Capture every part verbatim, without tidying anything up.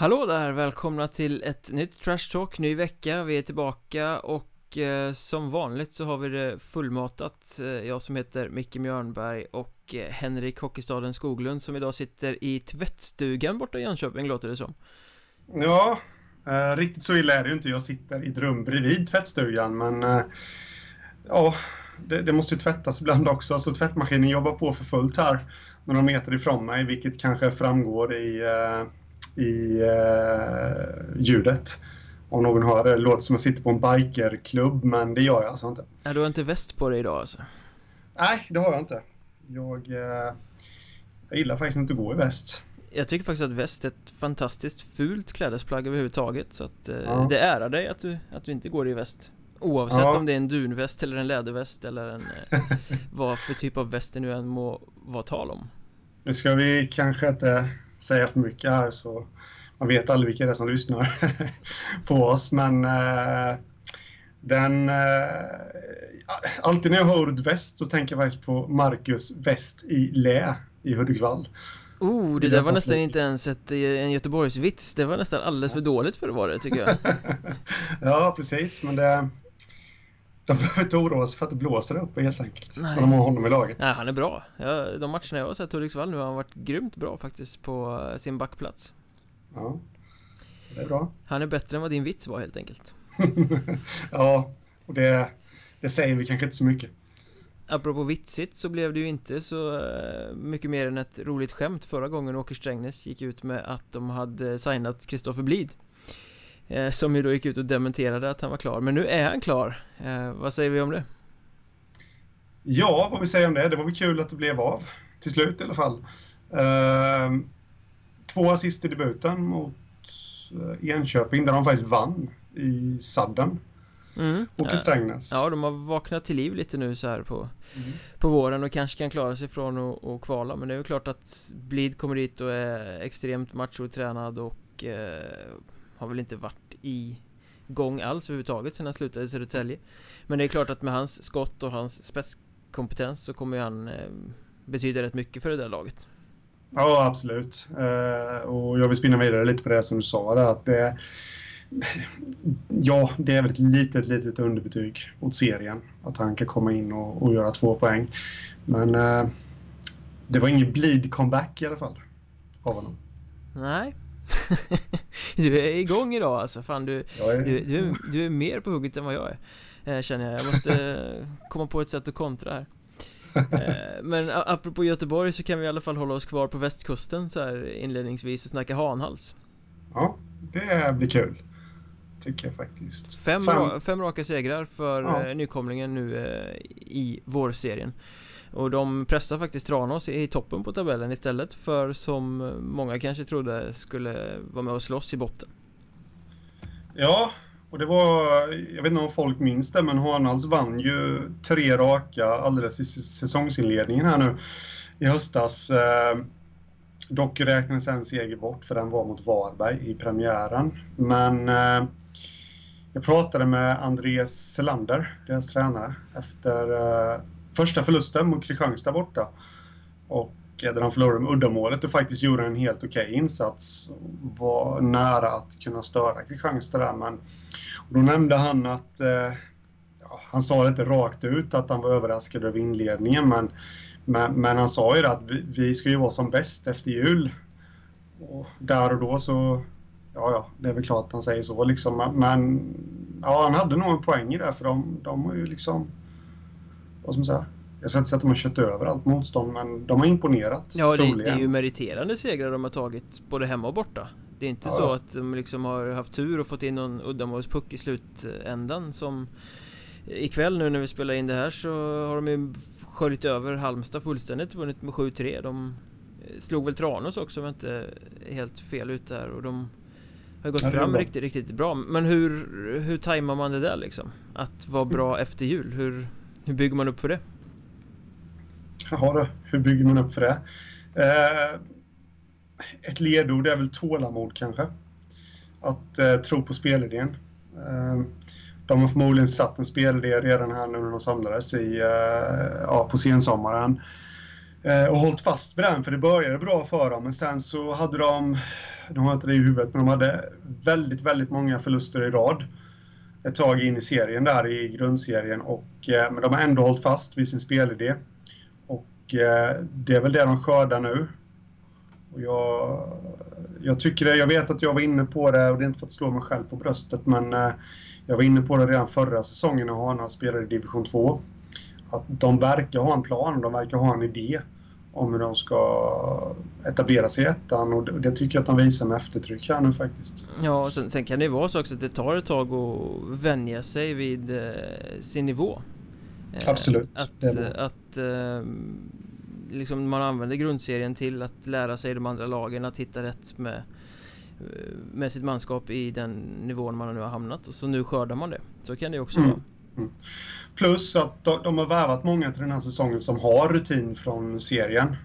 Hallå där, välkomna till ett nytt Trash Talk, ny vecka. Vi är tillbaka och eh, som vanligt så har vi det fullmatat. Jag som heter Micke Mjörnberg och eh, Henrik Hockeystaden Skoglund som idag sitter i tvättstugan borta i Jönköping, låter det som. Ja, eh, riktigt så illa är det ju inte. Jag sitter i ett rum bredvid tvättstugan, men eh, ja, det, det måste ju tvättas ibland också. Så tvättmaskinen jobbar på för fullt här när de meter ifrån mig, vilket kanske framgår i... Eh, i eh, ljudet. Om någon hör det, det låter som att jag sitter på en bikerklubb, men det gör jag alltså inte. Är du inte väst på dig idag alltså? Nej, det har jag inte. Jag, eh, jag gillar faktiskt inte att gå i väst. Jag tycker faktiskt att väst är ett fantastiskt fult klädesplagg överhuvudtaget, så att eh, ja. Det ärar dig att du, att du inte går i väst. Oavsett ja. om det är en dunväst eller en läderväst eller en, eh, vad för typ av väst det nu än må vara tal om. Nu ska vi kanske inte säga för mycket här, så man vet aldrig vilka det är som lyssnar på oss, men eh, den eh, alltid när jag hör ordet väst så tänker jag faktiskt på Marcus Väst i Lä i Huddinge. Oh, det där var nästan inte ens ett, en Göteborgsvits, det var nästan alldeles för dåligt för att vara det, tycker jag. Ja, precis, men det de behöver inte oroa sig för att det blåser upp helt enkelt. Nej. När de har honom i laget. Nej, han är bra. Ja, de matcherna jag har sett Hudiksvall nu har han varit grymt bra faktiskt på sin backplats. Ja, det är bra. Han är bättre än vad din vits var helt enkelt. Ja, och det, det säger vi kanske inte så mycket. Apropå vitsigt så blev det ju inte så mycket mer än ett roligt skämt förra gången Åker Strängnäs gick ut med att de hade signat Christoffer Bleid. Som ju då gick ut och dementerade att han var klar. Men nu är han klar. Eh, vad säger vi om det? Ja, vad vi säger om det. Det var väl kul att det blev av. Till slut i alla fall. Eh, två assist i debuten mot eh, Enköping. Där de faktiskt vann i sadden. Mm. Och i Strängnäs. Ja, de har vaknat till liv lite nu så här på, mm. på våren. Och kanske kan klara sig från att och kvala. Men det är ju klart att Bleid kommer dit och är extremt machotränad. Och... Eh, har väl inte varit i gång alls överhuvudtaget sedan han slutade i Södertälje. Men det är klart att med hans skott och hans spetskompetens så kommer han eh, betyda rätt mycket för det där laget. Ja, absolut. Eh, och jag vill spinna vidare lite på det som du sa där, att det, ja, det är väl ett litet, litet underbetyg åt serien. Att han kan komma in och, och göra två poäng. Men eh, det var ingen blid comeback i alla fall av honom. Nej. Du är igång idag alltså. Fan, du, är... Du, du, du är mer på hugget än vad jag är, eh, känner jag. Jag måste komma på ett sätt att kontra här. eh, Men apropå Göteborg så kan vi i alla fall hålla oss kvar på västkusten så här inledningsvis och snacka Hanhals. Ja, det blir kul, tycker jag faktiskt. Fem, fem... Ra- fem raka segrar för ja. eh, nykomlingen nu eh, i vårserien. Och de pressar faktiskt Tranås i toppen på tabellen istället för som många kanske trodde skulle vara med och slåss i botten. Ja, och det var, jag vet inte om folk minns det, men Hanhals vann ju tre raka alldeles i säsongsinledningen här nu i höstas. Eh, dock räknades en seger bort för den var mot Varberg i premiären. Men eh, jag pratade med Andreas Selander, deras tränare, efter... Eh, första förlusten mot Kristianstad borta. Och där han förlorade med uddamålet och faktiskt gjorde en helt okej insats. Var nära att kunna störa Kristianstad där. Men och då nämnde han att... Eh, ja, han sa lite rakt ut att han var överraskad över inledningen. Men, men, men han sa ju att vi, vi ska ju vara som bäst efter jul. Och där och då så... Ja, ja, det är väl klart att han säger så liksom. Men ja, han hade nog en poäng i det. För de, de har ju liksom... Som så här. Jag ska inte säga att de har kört över allt motstånd, men de har imponerat. Ja, det, det är ju meriterande segrar de har tagit både hemma och borta. Det är inte ja, så ja. att de liksom har haft tur och fått in någon uddamålspuck i slutändan. Som ikväll nu när vi spelar in det här så har de ju sköljt över Halmstad fullständigt, vunnit med sju tre. De slog väl Tranås också, men inte helt fel ut där. Och de har gått ja, fram riktigt, riktigt bra. Men hur, hur tajmar man det där liksom? Att vara bra mm. efter jul, hur... Hur bygger man upp för det? Ja då, hur bygger man upp för det? Eh, ett ledord är väl tålamod kanske. Att eh, tro på spelidén. Eh, de har förmodligen satt en spelidé redan här nu när de samlades i, eh, ja, på sensommaren. Eh, och hållit fast vid den, för det började bra för dem. Men sen så hade de de har inte det i huvudet, men de hade väldigt, väldigt många förluster i rad ett tag in i serien där i grundserien, och, eh, men de har ändå hållit fast vid sin spelidé, och eh, det är väl det de skördar nu. Och jag, jag tycker det, jag vet att jag var inne på det, och det är inte för att slå mig själv på bröstet, men eh, jag var inne på det redan förra säsongen när Hanhals spelade i division två, att de verkar ha en plan, de verkar ha en idé om hur de ska etablera sig i ettan, och det tycker jag att de visar med eftertryck här nu faktiskt. Ja, och sen, sen kan det ju vara så också att det tar ett tag att vänja sig vid eh, sin nivå. Eh, Absolut. Att, att eh, liksom man använder grundserien till att lära sig de andra lagen, att hitta rätt med, med sitt manskap i den nivån man nu har hamnat, och så nu skördar man det. Så kan det också mm. vara. Mm. Plus att de, de har värvat många till den här säsongen som har rutin från serien.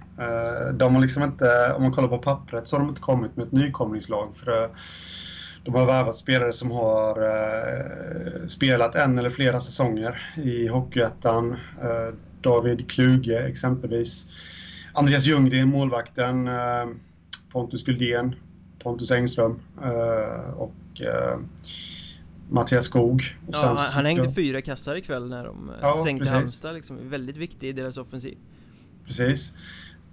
De har liksom inte, om man kollar på pappret, så har de inte kommit med ett nykomlingslag, för de har värvat spelare som har spelat en eller flera säsonger i Hockeyettan. David Kluge exempelvis, Andreas Ljunggren, målvakten, Pontus Bildén, Pontus Engström och Mattias Skog. Och ja, sen han, han hängde fyra kassar ikväll när de ja, sänkte Halmstad. Liksom, väldigt viktig i deras offensiv. Precis.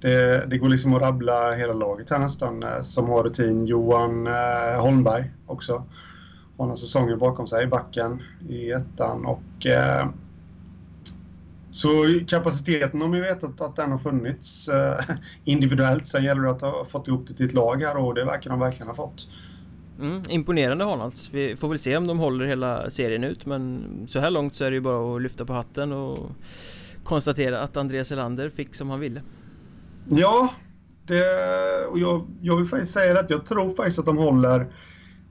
Det, det går liksom att rabbla hela laget här nästan. Som har rutin Johan eh, Holmberg också. Har några säsonger bakom sig i backen i ettan. Och, eh, så kapaciteten, om vi vet att, att den har funnits eh, individuellt. Sen gäller det att ha fått ihop det till ett lag här, och det verkar de verkligen ha fått. Mm, imponerande Hanhals. Vi får väl se om de håller hela serien ut, men så här långt så är det ju bara att lyfta på hatten och konstatera att Andreas Elander fick som han ville. Ja, det, och jag, jag vill faktiskt säga att jag tror faktiskt att de håller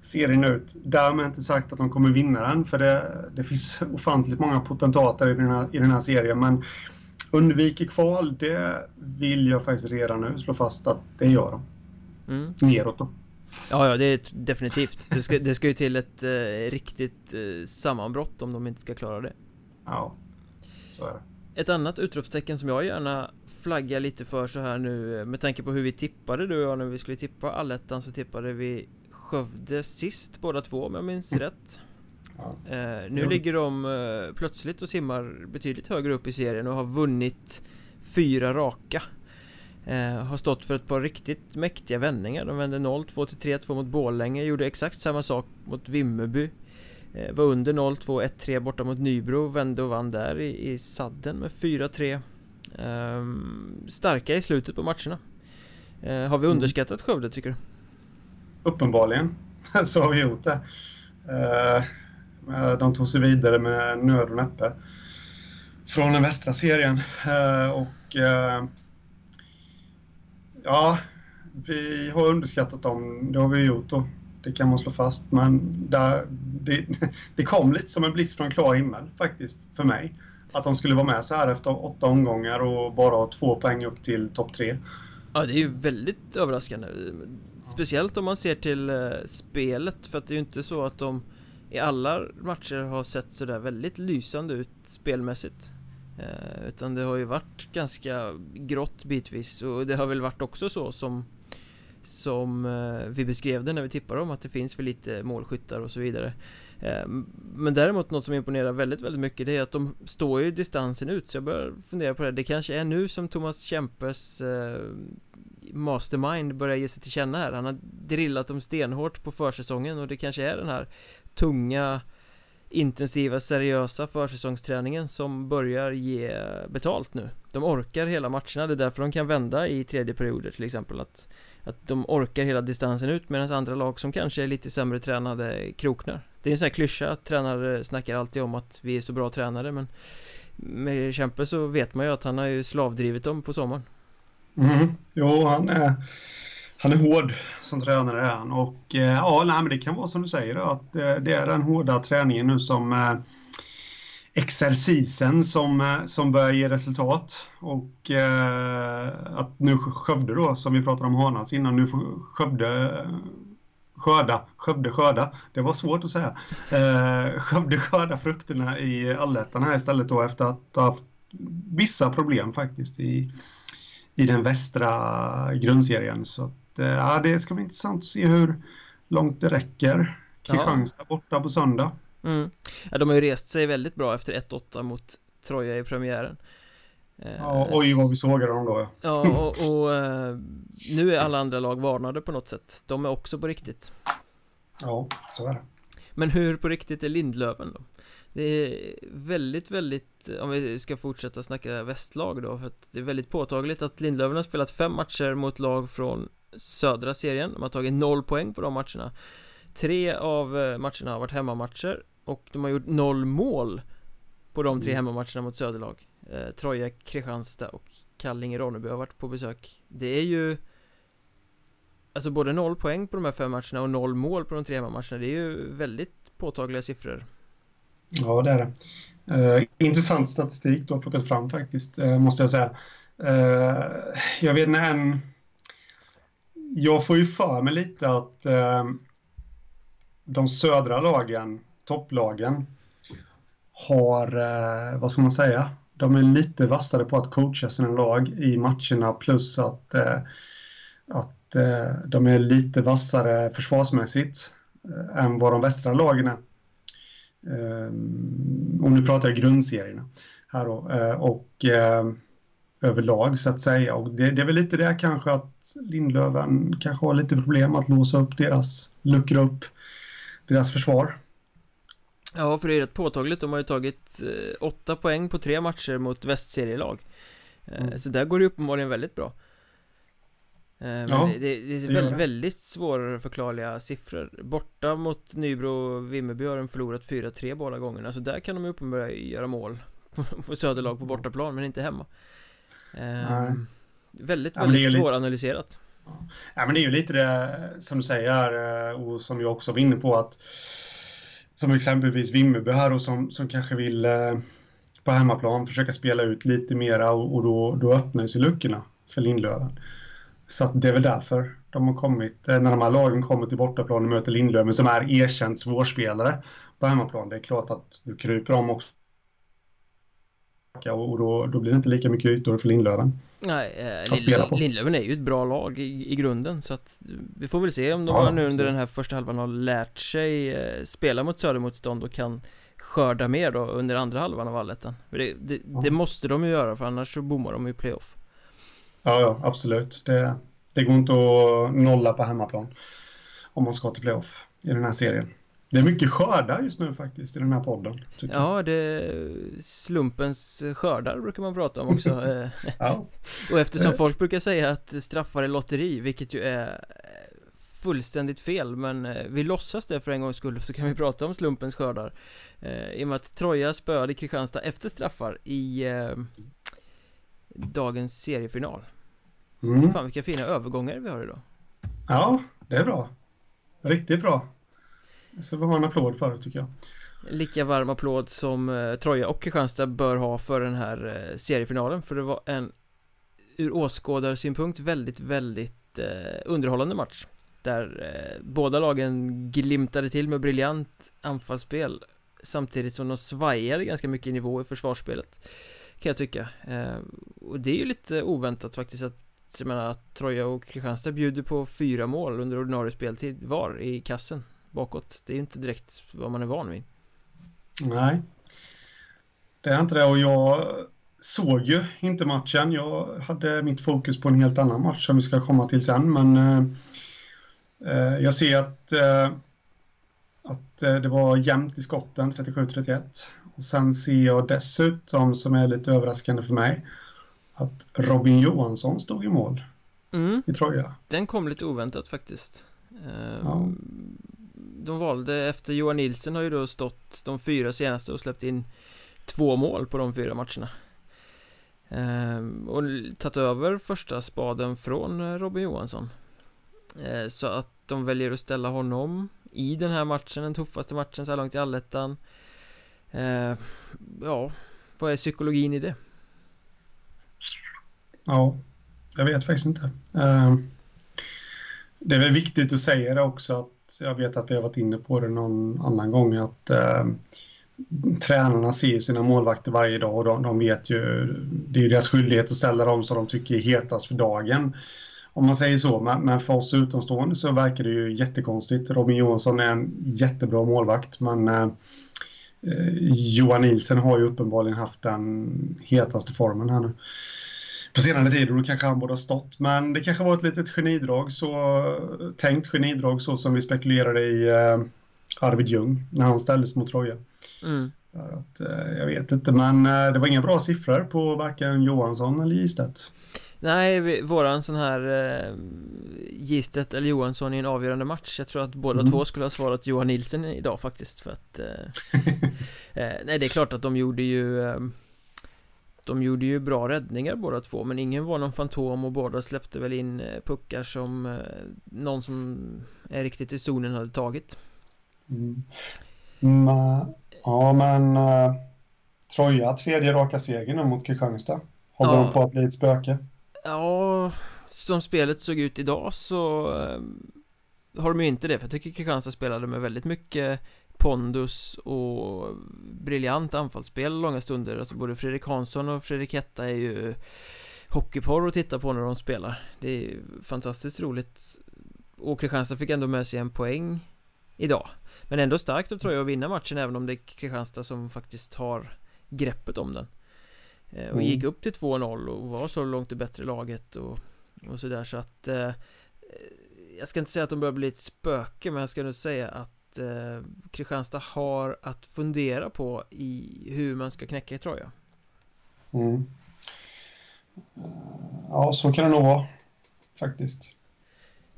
serien ut. Därmed inte sagt att de kommer vinna den, för det, det finns ofantligt många potentater i den här, i den här serien, men undviker kval, det vill jag faktiskt redan nu slå fast att det gör de. Mm. Neråt då. Ja, ja, det är t- definitivt. Det ska, det ska ju till ett eh, riktigt eh, sammanbrott om de inte ska klara det. Ja, så är det. Ett annat utropstecken som jag gärna flaggar lite för så här nu, med tanke på hur vi tippade du och jag när vi skulle tippa allettan, så tippade vi Skövde sist båda två, om jag minns mm. rätt. Ja. Eh, nu jo. ligger de eh, plötsligt och simmar betydligt högre upp i serien och har vunnit fyra raka. Eh, har stått för ett par riktigt mäktiga vändningar. De vände noll två till tre två mot Borlänge, gjorde exakt samma sak mot Vimmerby, eh, var under noll två ett tre borta mot Nybro, vände och vann där i, i sadden med fyra tre. eh, Starka i slutet på matcherna. eh, Har vi underskattat Skövde, tycker du? Uppenbarligen så har vi gjort det. eh, De tog sig vidare med nöd och näppe från den västra serien. eh, Och eh, ja, vi har underskattat dem, det har vi gjort då, det kan man slå fast, men där, det, det kom lite som en blixt från klar himmel faktiskt för mig, att de skulle vara med så här efter åtta omgångar och bara ha två poäng upp till topp tre. Ja, det är ju väldigt överraskande, speciellt om man ser till spelet, för att det är ju inte så att de i alla matcher har sett så där väldigt lysande ut spelmässigt. Utan det har ju varit ganska grått bitvis, och det har väl varit också så som, som vi beskrev det när vi tippade om, att det finns för lite målskyttar och så vidare. Men däremot något som imponerar väldigt, väldigt mycket, det är att de står ju distansen ut. Så jag börjar fundera på det, det kanske är nu som Thomas Kempers mastermind börjar ge sig till känna här. Han har drillat dem stenhårt på försäsongen, och det kanske är den här tunga, intensiva, seriösa försäsongsträningen som börjar ge betalt nu. De orkar hela matcherna, det är därför de kan vända i tredje perioder till exempel, att, att de orkar hela distansen ut, medan andra lag som kanske är lite sämre tränade kroknar. Det är en sån här klyscha att tränare snackar alltid om att vi är så bra tränare, men med Kämpe så vet man ju att han har ju slavdrivit dem på sommaren. Mm. Jo, han är Han är hård som tränare han, och ja, nej, men det kan vara som du säger att det är den hårda träningen nu som eh, exercisen som, som börjar ge resultat, och eh, att nu Skövde då, som vi pratade om Hanhals innan, nu får Skövde skörda, Skövde skörda, det var svårt att säga, eh, Skövde skörda frukterna i allettan här istället då, efter att ha haft vissa problem faktiskt i, i den västra grundserien, så att att eh, ja, det ska bli intressant att se hur långt det räcker. Kristianstad borta på söndag. Mm. Ja, de har ju rest sig väldigt bra efter ett åtta mot Troja i premiären. Ja, oj vad vi sågade dem då. Ja, och, och nu är alla andra lag varnade på något sätt. De är också på riktigt. Ja, så är det. Men hur på riktigt är Lindlöven då? Det är väldigt, väldigt, om vi ska fortsätta snacka västlag då, för att det är väldigt påtagligt att Lindlöven har spelat fem matcher mot lag från södra serien. De har tagit noll poäng på de matcherna. Tre av matcherna har varit hemmamatcher och de har gjort noll mål på de tre hemmamatcherna mot söderlag. Eh, Troja, Kristianstad och Kallinge-Ronneby har varit på besök. Det är ju alltså både noll poäng på de här fem matcherna och noll mål på de tre hemmamatcherna. Det är ju väldigt påtagliga siffror. Ja, det är det. Eh, intressant statistik du har plockat fram faktiskt, eh, måste jag säga. Eh, jag vet när en... Jag får ju för mig lite att eh, de södra lagen, topplagen, har, eh, vad ska man säga, de är lite vassare på att coacha sina lag i matcherna, plus att, eh, att eh, de är lite vassare försvarsmässigt eh, än vad de västra lagen är. Eh, och nu pratar jag grundserierna här då, eh, och eh, överlag så att säga. Och det, det är väl lite det kanske att Lindlöven kanske har lite problem att låsa upp deras, luckra upp deras försvar. Ja, för det är rätt påtagligt. De har ju tagit eh, åtta poäng på tre matcher mot västserielag. Eh, mm. Så där går det uppenbarligen väldigt bra. Eh, men ja, det, det, det är det väldigt, väldigt svårförklarliga siffror. Borta mot Nybro och Vimmerby har de förlorat fyra tre båda gångerna. Så där kan de uppenbarligen göra mål på söderlag på bortaplan, men inte hemma. Eh, väldigt, ja, väldigt svåranalyserat. Ja. Ja, men det är ju lite det som du säger och som jag också var inne på, att som exempelvis Vimmerby här och som, som kanske vill eh, på hemmaplan försöka spela ut lite mera, och, och då, då öppnar sig luckorna för Lindlöven. Så att det är väl därför de har kommit, eh, när de här lagen kommer till bortaplan och möter Lindlöven som är erkänt svårspelare på hemmaplan. Det är klart att du kryper om också. Och då, då blir det inte lika mycket ytor för Lindlöven. Nej, eh, Lindlöven, Lindlöven är ju ett bra lag i, i grunden, så att vi får väl se om de ja, nu under den här första halvan har lärt sig eh, spela mot södermotstånd och kan skörda mer då under andra halvan av allettan. Det, det, ja. det måste de ju göra, för annars så bommar de i playoff. Ja, ja absolut. Det, det går inte att nolla på hemmaplan om man ska till playoff i den här serien. Det är mycket skördar just nu faktiskt i den här podden. Ja, det slumpens skördar brukar man prata om också. Ja. Och eftersom folk brukar säga att straffar är lotteri, vilket ju är fullständigt fel, men vi låtsas det för en gångs skull, så kan vi prata om slumpens skördar. I och med att Troja spöade Kristianstad efter straffar i eh, dagens seriefinal. Mm. Fan, vilka fina övergångar vi har idag. Ja, det är bra. Riktigt bra. Så vi har en applåd för det, tycker jag. Lika varm applåd som eh, Troja och Kristianstad bör ha för den här eh, seriefinalen. För det var en ur åskådarsynpunkt väldigt, väldigt eh, underhållande match. Där eh, båda lagen glimtade till med briljant anfallsspel. Samtidigt som de svajade ganska mycket i nivå i försvarsspelet, kan jag tycka. Eh, och det är ju lite oväntat faktiskt att, jag menar, att Troja och Kristianstad bjuder på fyra mål under ordinarie speltid var i kassen. Bakåt, det är ju inte direkt vad man är van vid. Nej, det är inte det, och jag såg ju inte matchen. Jag hade mitt fokus på en helt annan match som vi ska komma till sen, men eh, jag ser att, eh, att eh, det var jämnt i skotten, trettiosju trettioett. Och sen ser jag dessutom, som är lite överraskande för mig, att Robin Johansson stod i mål mm. i Troja. Den kom lite oväntat faktiskt. Eh, ja. De valde, efter Johan Nilsson har ju då stått de fyra senaste och släppt in två mål på de fyra matcherna. Ehm, och tagit över första spaden från Robin Johansson. Ehm, så att de väljer att ställa honom i den här matchen, den tuffaste matchen så här långt i allettan. Ehm, ja, vad är psykologin i det? Ja, jag vet faktiskt inte. Ehm, det är väl viktigt att säga det också, att jag vet att vi har varit inne på det någon annan gång, att eh, tränarna ser sina målvakter varje dag, och de, de vet ju, det är ju deras skyldighet att ställa dem som de tycker är hetast för dagen. om man säger så. Men, men för oss utomstående så verkar det ju jättekonstigt. Robin Johansson är en jättebra målvakt, men eh, Johan Nilsson har ju uppenbarligen haft den hetaste formen här nu på senare tid, och då kanske han borde ha stått. Men det kanske var ett litet genidrag, så tänkt genidrag, så som vi spekulerade i eh, Arvid Ljung när han ställdes mot Troja. Mm. Att, eh, jag vet inte, men eh, det var inga bra siffror på varken Johansson eller Gistedt. Nej, vi, våran sån här eh, Gistedt eller Johansson i en avgörande match. Jag tror att båda mm. två skulle ha svarat Johan Nilsson idag faktiskt, för att eh, eh, nej, det är klart att de gjorde ju eh, de gjorde ju bra räddningar båda två, men ingen var någon fantom, och båda släppte väl in puckar som eh, någon som är riktigt i zonen hade tagit. Mm. Mm. Ja, men uh, Troja, tredje raka segern mot Kristianstad. Håller ja. de på att bli ett spöke? Ja, som spelet såg ut idag så uh, har de ju inte det. För jag tycker Kristianstad spelade med väldigt mycket pondus och briljant anfallsspel långa stunder. Alltså både Fredrik Hansson och Fredrik Hetta är ju hockeyporr att titta på när de spelar. Det är fantastiskt roligt. Och Kristianstad fick ändå med sig en poäng idag. Men ändå starkt att Troja att vinna matchen, även om det är Kristianstad som faktiskt har greppet om den. Eh, och mm. gick upp till två noll och var så långt det bättre laget och, och sådär. Så att eh, jag ska inte säga att de börjar bli ett spöke, men jag ska nog säga att eh, Kristianstad har att fundera på i hur man ska knäcka i Troja. Mm. Ja, så kan det nog vara faktiskt.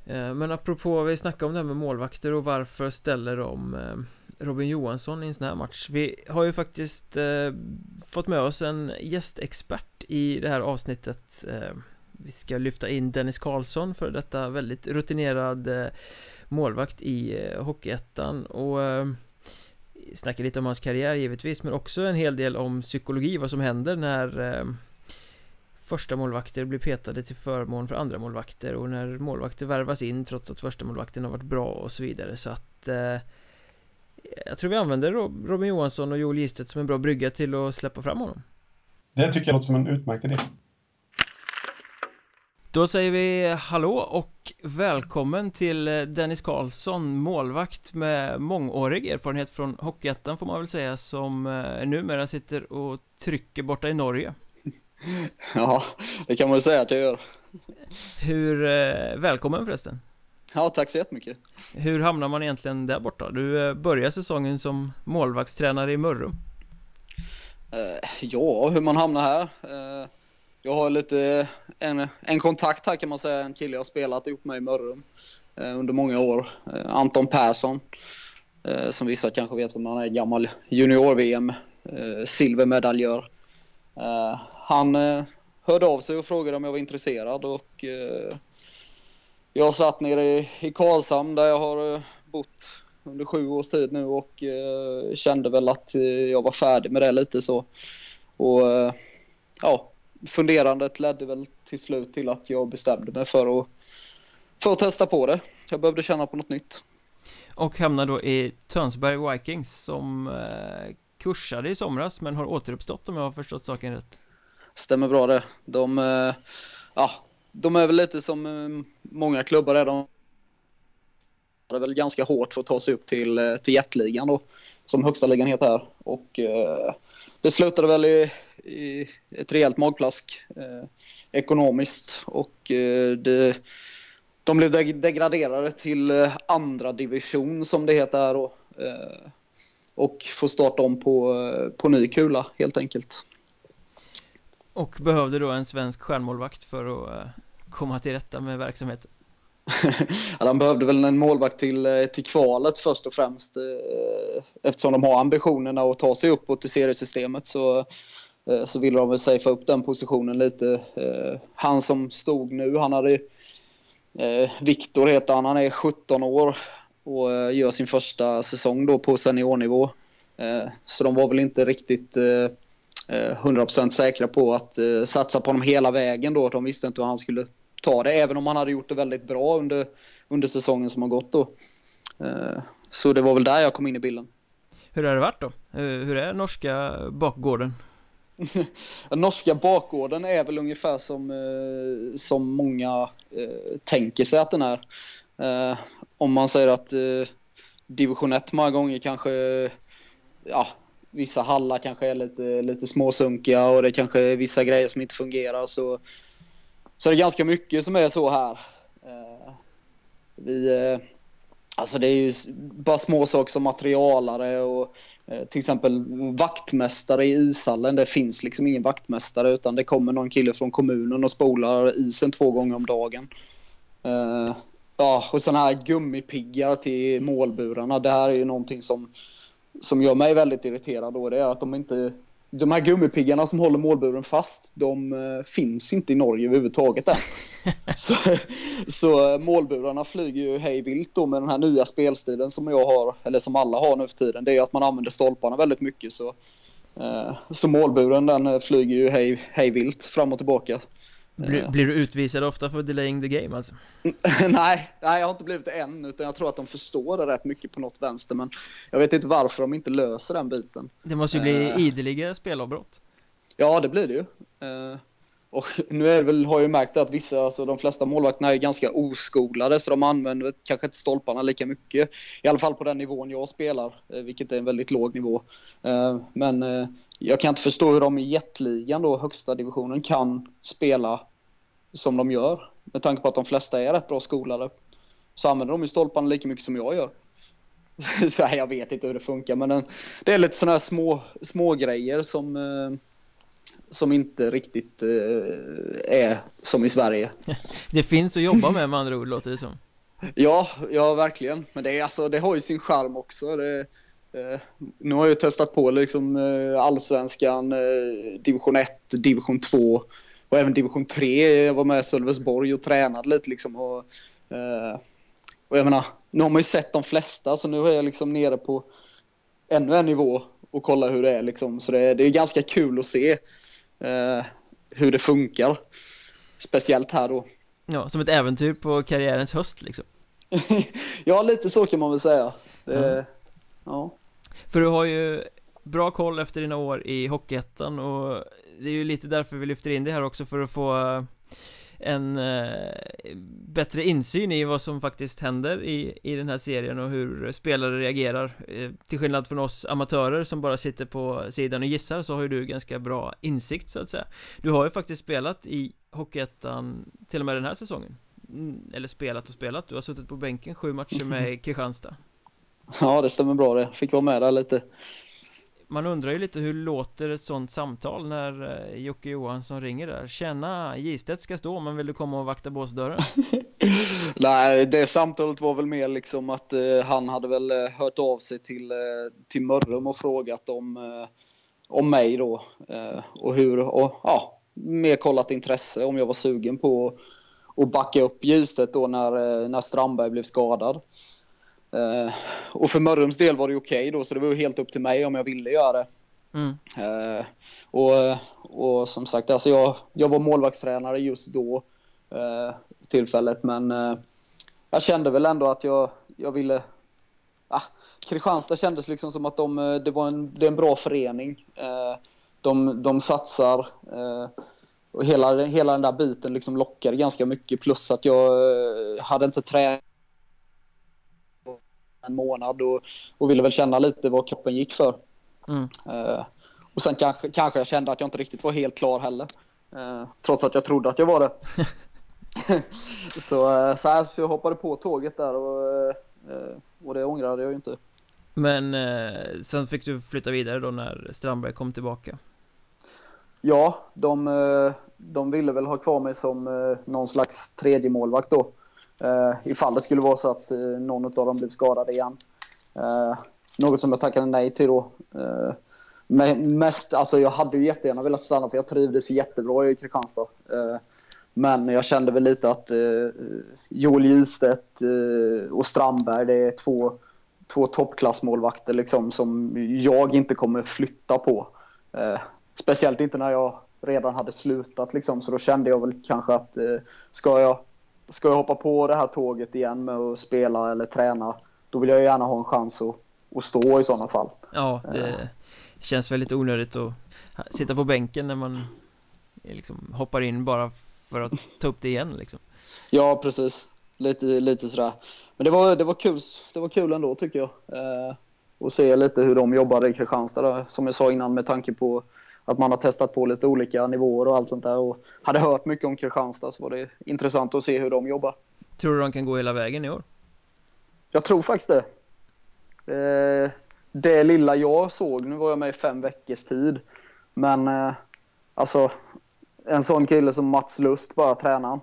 Men apropå, vi snackade om det här med målvakter och varför ställer de Robin Johansson i en sån här match. Vi har ju faktiskt eh, fått med oss en gästexpert i det här avsnittet. Eh, vi ska lyfta in Dennis Karlsson, för detta väldigt rutinerad eh, målvakt i eh, Hockeyettan. Och eh, snackar lite om hans karriär givetvis, men också en hel del om psykologi, vad som händer när... Eh, första målvakter blir petade till förmån för andra målvakter, och när målvakter värvas in trots att första målvakten har varit bra och så vidare. Så att eh, jag tror vi använder Robin Johansson och Joel Gistedt som en bra brygga till att släppa fram honom. Det tycker jag låter som en utmärkt idé. Då säger vi hallå och välkommen till Dennis Karlsson, målvakt med mångårig erfarenhet från Hockeyettan får man väl säga, som eh, numera sitter och trycker borta i Norge. Ja, det kan man säga att jag gör. Hur, eh, välkommen förresten. Ja, tack så jättemycket. Hur hamnar man egentligen där borta? Du eh, börjar säsongen som målvaktstränare i Mörrum. eh, Ja, hur man hamnar här. eh, Jag har lite en, en kontakt här kan man säga. En kille jag har spelat ihop med i Mörrum eh, under många år, eh, Anton Persson, eh, som vissa kanske vet om. Han är gammal junior-V M eh, silvermedaljör. Uh, han uh, hörde av sig och frågade om jag var intresserad, och uh, jag satt nere i, i Karlshamn där jag har uh, bott under sju års tid nu, och uh, kände väl att uh, jag var färdig med det lite så. Och uh, ja, funderandet ledde väl till slut till att jag bestämde mig för att, för att testa på det. Jag behövde känna på något nytt. Och hamnade då i Tönsberg Vikings som... Uh, kursade i somras men har återuppstått, om jag har förstått saken rätt. Stämmer bra det. De, ja, de är väl lite som många klubbar är. De är väl ganska hårt för att ta sig upp till, till Jättligan då, som högsta ligan heter här. Och eh, det slutade väl i, i ett rejält magplask eh, ekonomiskt, och eh, det, de blev degraderade till andra division som det heter här då. Eh, Och få starta om på, på ny kula helt enkelt. Och behövde då en svensk stjärnmålvakt för att komma till rätta med verksamheten? Ja, de behövde väl en målvakt till, till kvalet först och främst. Eftersom de har ambitionerna att ta sig uppåt i seriesystemet, så, så ville de väl safea upp den positionen lite. Han som stod nu, han hade, Viktor heter han, han är sjutton år. Och gör sin första säsong då på seniornivå. Så de var väl inte riktigt hundra procent säkra på att satsa på honom hela vägen då. De visste inte hur han skulle ta det, även om han hade gjort det väldigt bra under, under säsongen som har gått då. Så det var väl där jag kom in i bilden. Hur har det varit då? Hur är norska bakgården? norska bakgården är väl ungefär som, eh, som många eh, tänker sig att den är. Eh, om man säger att eh, division ett många gånger kanske, ja, vissa hallar kanske är lite, lite småsunkiga och det kanske är vissa grejer som inte fungerar, så, så det är ganska mycket som är så här. Eh, vi... Eh, Alltså det är ju bara små saker som materialare och eh, till exempel vaktmästare i ishallen. Det finns liksom ingen vaktmästare, utan det kommer någon kille från kommunen och spolar isen två gånger om dagen. Eh, ja, och sådana här gummipiggar till målburarna. Det här är ju någonting som, som gör mig väldigt irriterad. Då. Det är att de inte... De här gummipiggarna som håller målburen fast, de eh, finns inte i Norge överhuvudtaget än. så, så målburarna flyger ju hej vilt då med den här nya spelstilen som jag har, eller som alla har nu för tiden. Det är ju att man använder stolparna väldigt mycket. Så, eh, så målburen, den flyger ju hej, hej vilt fram och tillbaka. Blir, blir du utvisad ofta för delaying the game alltså? nej, nej, jag har inte blivit det än, utan jag tror att de förstår det rätt mycket på något vänster, men jag vet inte varför de inte löser den biten. Det måste ju bli uh, ideliga spelavbrott. Ja, det blir det ju. Uh, och nu är väl, har jag ju märkt att vissa, alltså de flesta målvakterna är ganska oskolade, så de använder kanske inte stolparna lika mycket. I alla fall på den nivån jag spelar, vilket är en väldigt låg nivå. Uh, men uh, jag kan inte förstå hur de i jättligan då, högsta divisionen, kan spela som de gör, med tanke på att de flesta är rätt bra skolare, så använder de ju stolparna lika mycket som jag gör. Så här, jag vet inte hur det funkar, men den, det är lite sådana här små, små grejer som, eh, som inte riktigt eh, är som i Sverige. Det finns att jobba med, med andra ord, låter det som. Ja, ja verkligen. Men det, är, alltså, det har ju sin charm också. Det, eh, nu har jag ju testat på liksom, eh, Allsvenskan, eh, division ett, division två, och även division tre. Jag var med i Sölvesborg och tränade lite liksom, och, eh, och jag menar, nu har man ju sett de flesta, så nu är jag liksom nere på ännu en nivå och kolla hur det är liksom. Så det, det är ganska kul att se eh, hur det funkar, speciellt här då. Ja, som ett äventyr på karriärens höst liksom. Ja, lite så kan man väl säga det, mm. Ja. För du har ju bra koll efter dina år i Hockeyettan, och det är ju lite därför vi lyfter in det här också, för att få en eh, bättre insyn i vad som faktiskt händer i, i den här serien och hur spelare reagerar. Eh, till skillnad från oss amatörer som bara sitter på sidan och gissar, så har ju du ganska bra insikt så att säga. Du har ju faktiskt spelat i Hockeyettan till och med den här säsongen. Mm, eller spelat och spelat. Du har suttit på bänken sju matcher med Kristianstad. Ja, det stämmer bra det. Fick vara med där lite. Man undrar ju lite hur låter ett sånt samtal när Jocke Johansson ringer där. Tjena, Gistedt ska stå, men vill du komma och vakta båsdörren? Nej, det samtalet var väl mer liksom att eh, han hade väl hört av sig till, eh, till Mörrum och frågat om, eh, om mig då. Eh, och hur, och, ja, mer kollat intresse om jag var sugen på att backa upp Gistedt då när, när Strandberg blev skadad. Uh, och för Mörrums del var det okej okay då, så det var ju helt upp till mig om jag ville göra det. Mm. uh, och, och som sagt, alltså jag, jag var målvaktstränare just då, uh, tillfället, men uh, jag kände väl ändå att jag, jag ville uh, Kristianstad kändes liksom som att de, det, var en, det är en bra förening, uh, de, de satsar, uh, och hela, hela den där biten liksom lockade ganska mycket, plus att jag uh, hade inte tränat en månad och, och ville väl känna lite vad kroppen gick för. Mm. Uh, och sen kanske, kanske jag kände att jag inte riktigt var helt klar heller. Uh, trots att jag trodde att jag var det. så, uh, så, här, så jag hoppade på tåget där och, uh, och det ångrade jag ju inte. Men uh, sen fick du flytta vidare då när Strandberg kom tillbaka? Ja, de, uh, de ville väl ha kvar mig som uh, någon slags tredje målvakt då. Uh, ifall det skulle vara så att uh, någon av dem blev skadad igen. Uh, något som jag tackade nej till då. Uh, men mest, alltså jag hade ju jättegärna velat stanna, för jag trivdes jättebra i Kristianstad. Uh, men jag kände väl lite att uh, Joel Gistedt uh, och Strandberg, det är två, två toppklassmålvakter liksom, som jag inte kommer flytta på. Uh, speciellt inte när jag redan hade slutat liksom, så då kände jag väl kanske att uh, ska jag Ska jag hoppa på det här tåget igen med att spela eller träna, då vill jag gärna ha en chans att, att stå i sådana fall. Ja, det, känns väldigt onödigt att sitta på bänken när man liksom hoppar in bara för att ta upp det igen liksom. Ja, precis. Lite, lite sådär. Men det var, det var kul. Det var kul ändå, tycker jag. Eh, och se lite hur de jobbar i Kristianstad där, som jag sa innan, med tanke på att man har testat på lite olika nivåer och allt sånt där, och hade hört mycket om Kristianstad, så var det intressant att se hur de jobbar. Tror du de kan gå hela vägen i år? Jag tror faktiskt det. Eh, det lilla jag såg, nu var jag med i fem veckors tid, men eh, alltså en sån kille som Mats Lust, bara tränaren.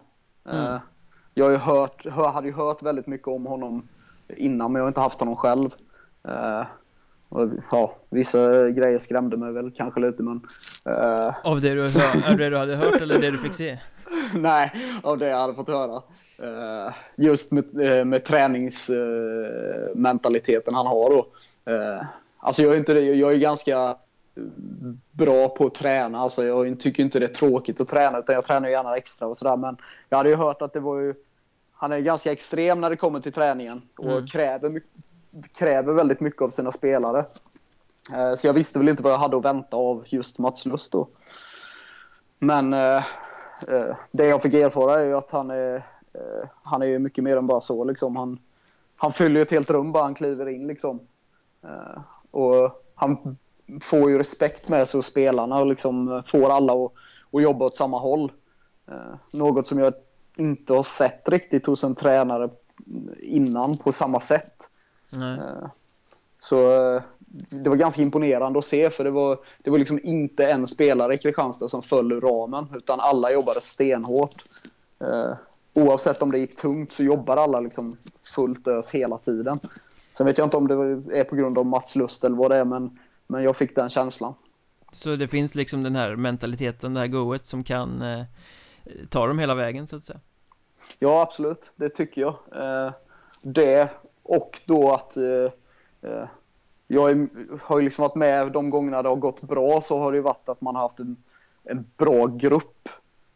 Eh, mm. Jag har ju hört, hör, hade ju hört väldigt mycket om honom innan, men jag har inte haft honom själv. Eh, och, ja, vissa grejer skrämde mig väl kanske lite, men... Eh. Av det du, hör, det du hade hört eller det du fick se? Nej, av det jag hade fått höra. Eh, just med, med träningsmentaliteten eh, han har då. Eh, alltså jag är, inte, jag är ganska bra på att träna. Alltså jag tycker inte det är tråkigt att träna, utan jag tränar gärna extra och sådär. Men jag hade ju hört att det var ju... Han är ganska extrem när det kommer till träningen och mm. kräver mycket. kräver väldigt mycket av sina spelare. Så jag visste väl inte vad jag hade att vänta av just Mats Lust då. Men det jag fick erfara är ju att han är han är ju mycket mer än bara så liksom. han han fyller ett helt rum bara han kliver in liksom. Och han får ju respekt med sig och spelarna och liksom får alla att, att jobba åt samma håll. Något som jag inte har sett riktigt hos en tränare innan på samma sätt. Nej. Så det var ganska imponerande att se, för det var, det var liksom inte en spelare i Kristianstad som föll ur ramen, utan alla jobbade stenhårt. Oavsett om det gick tungt så jobbar alla liksom fullt ös hela tiden. Sen vet jag inte om det är på grund av Mats Lust eller vad det är, men, men jag fick den känslan. Så det finns liksom den här mentaliteten, det här goet som kan eh, ta dem hela vägen så att säga? Ja, absolut, det tycker jag. eh, Det Och då att eh, jag är, har ju liksom varit med de gångerna det har gått bra, så har det ju varit att man har haft en, en bra grupp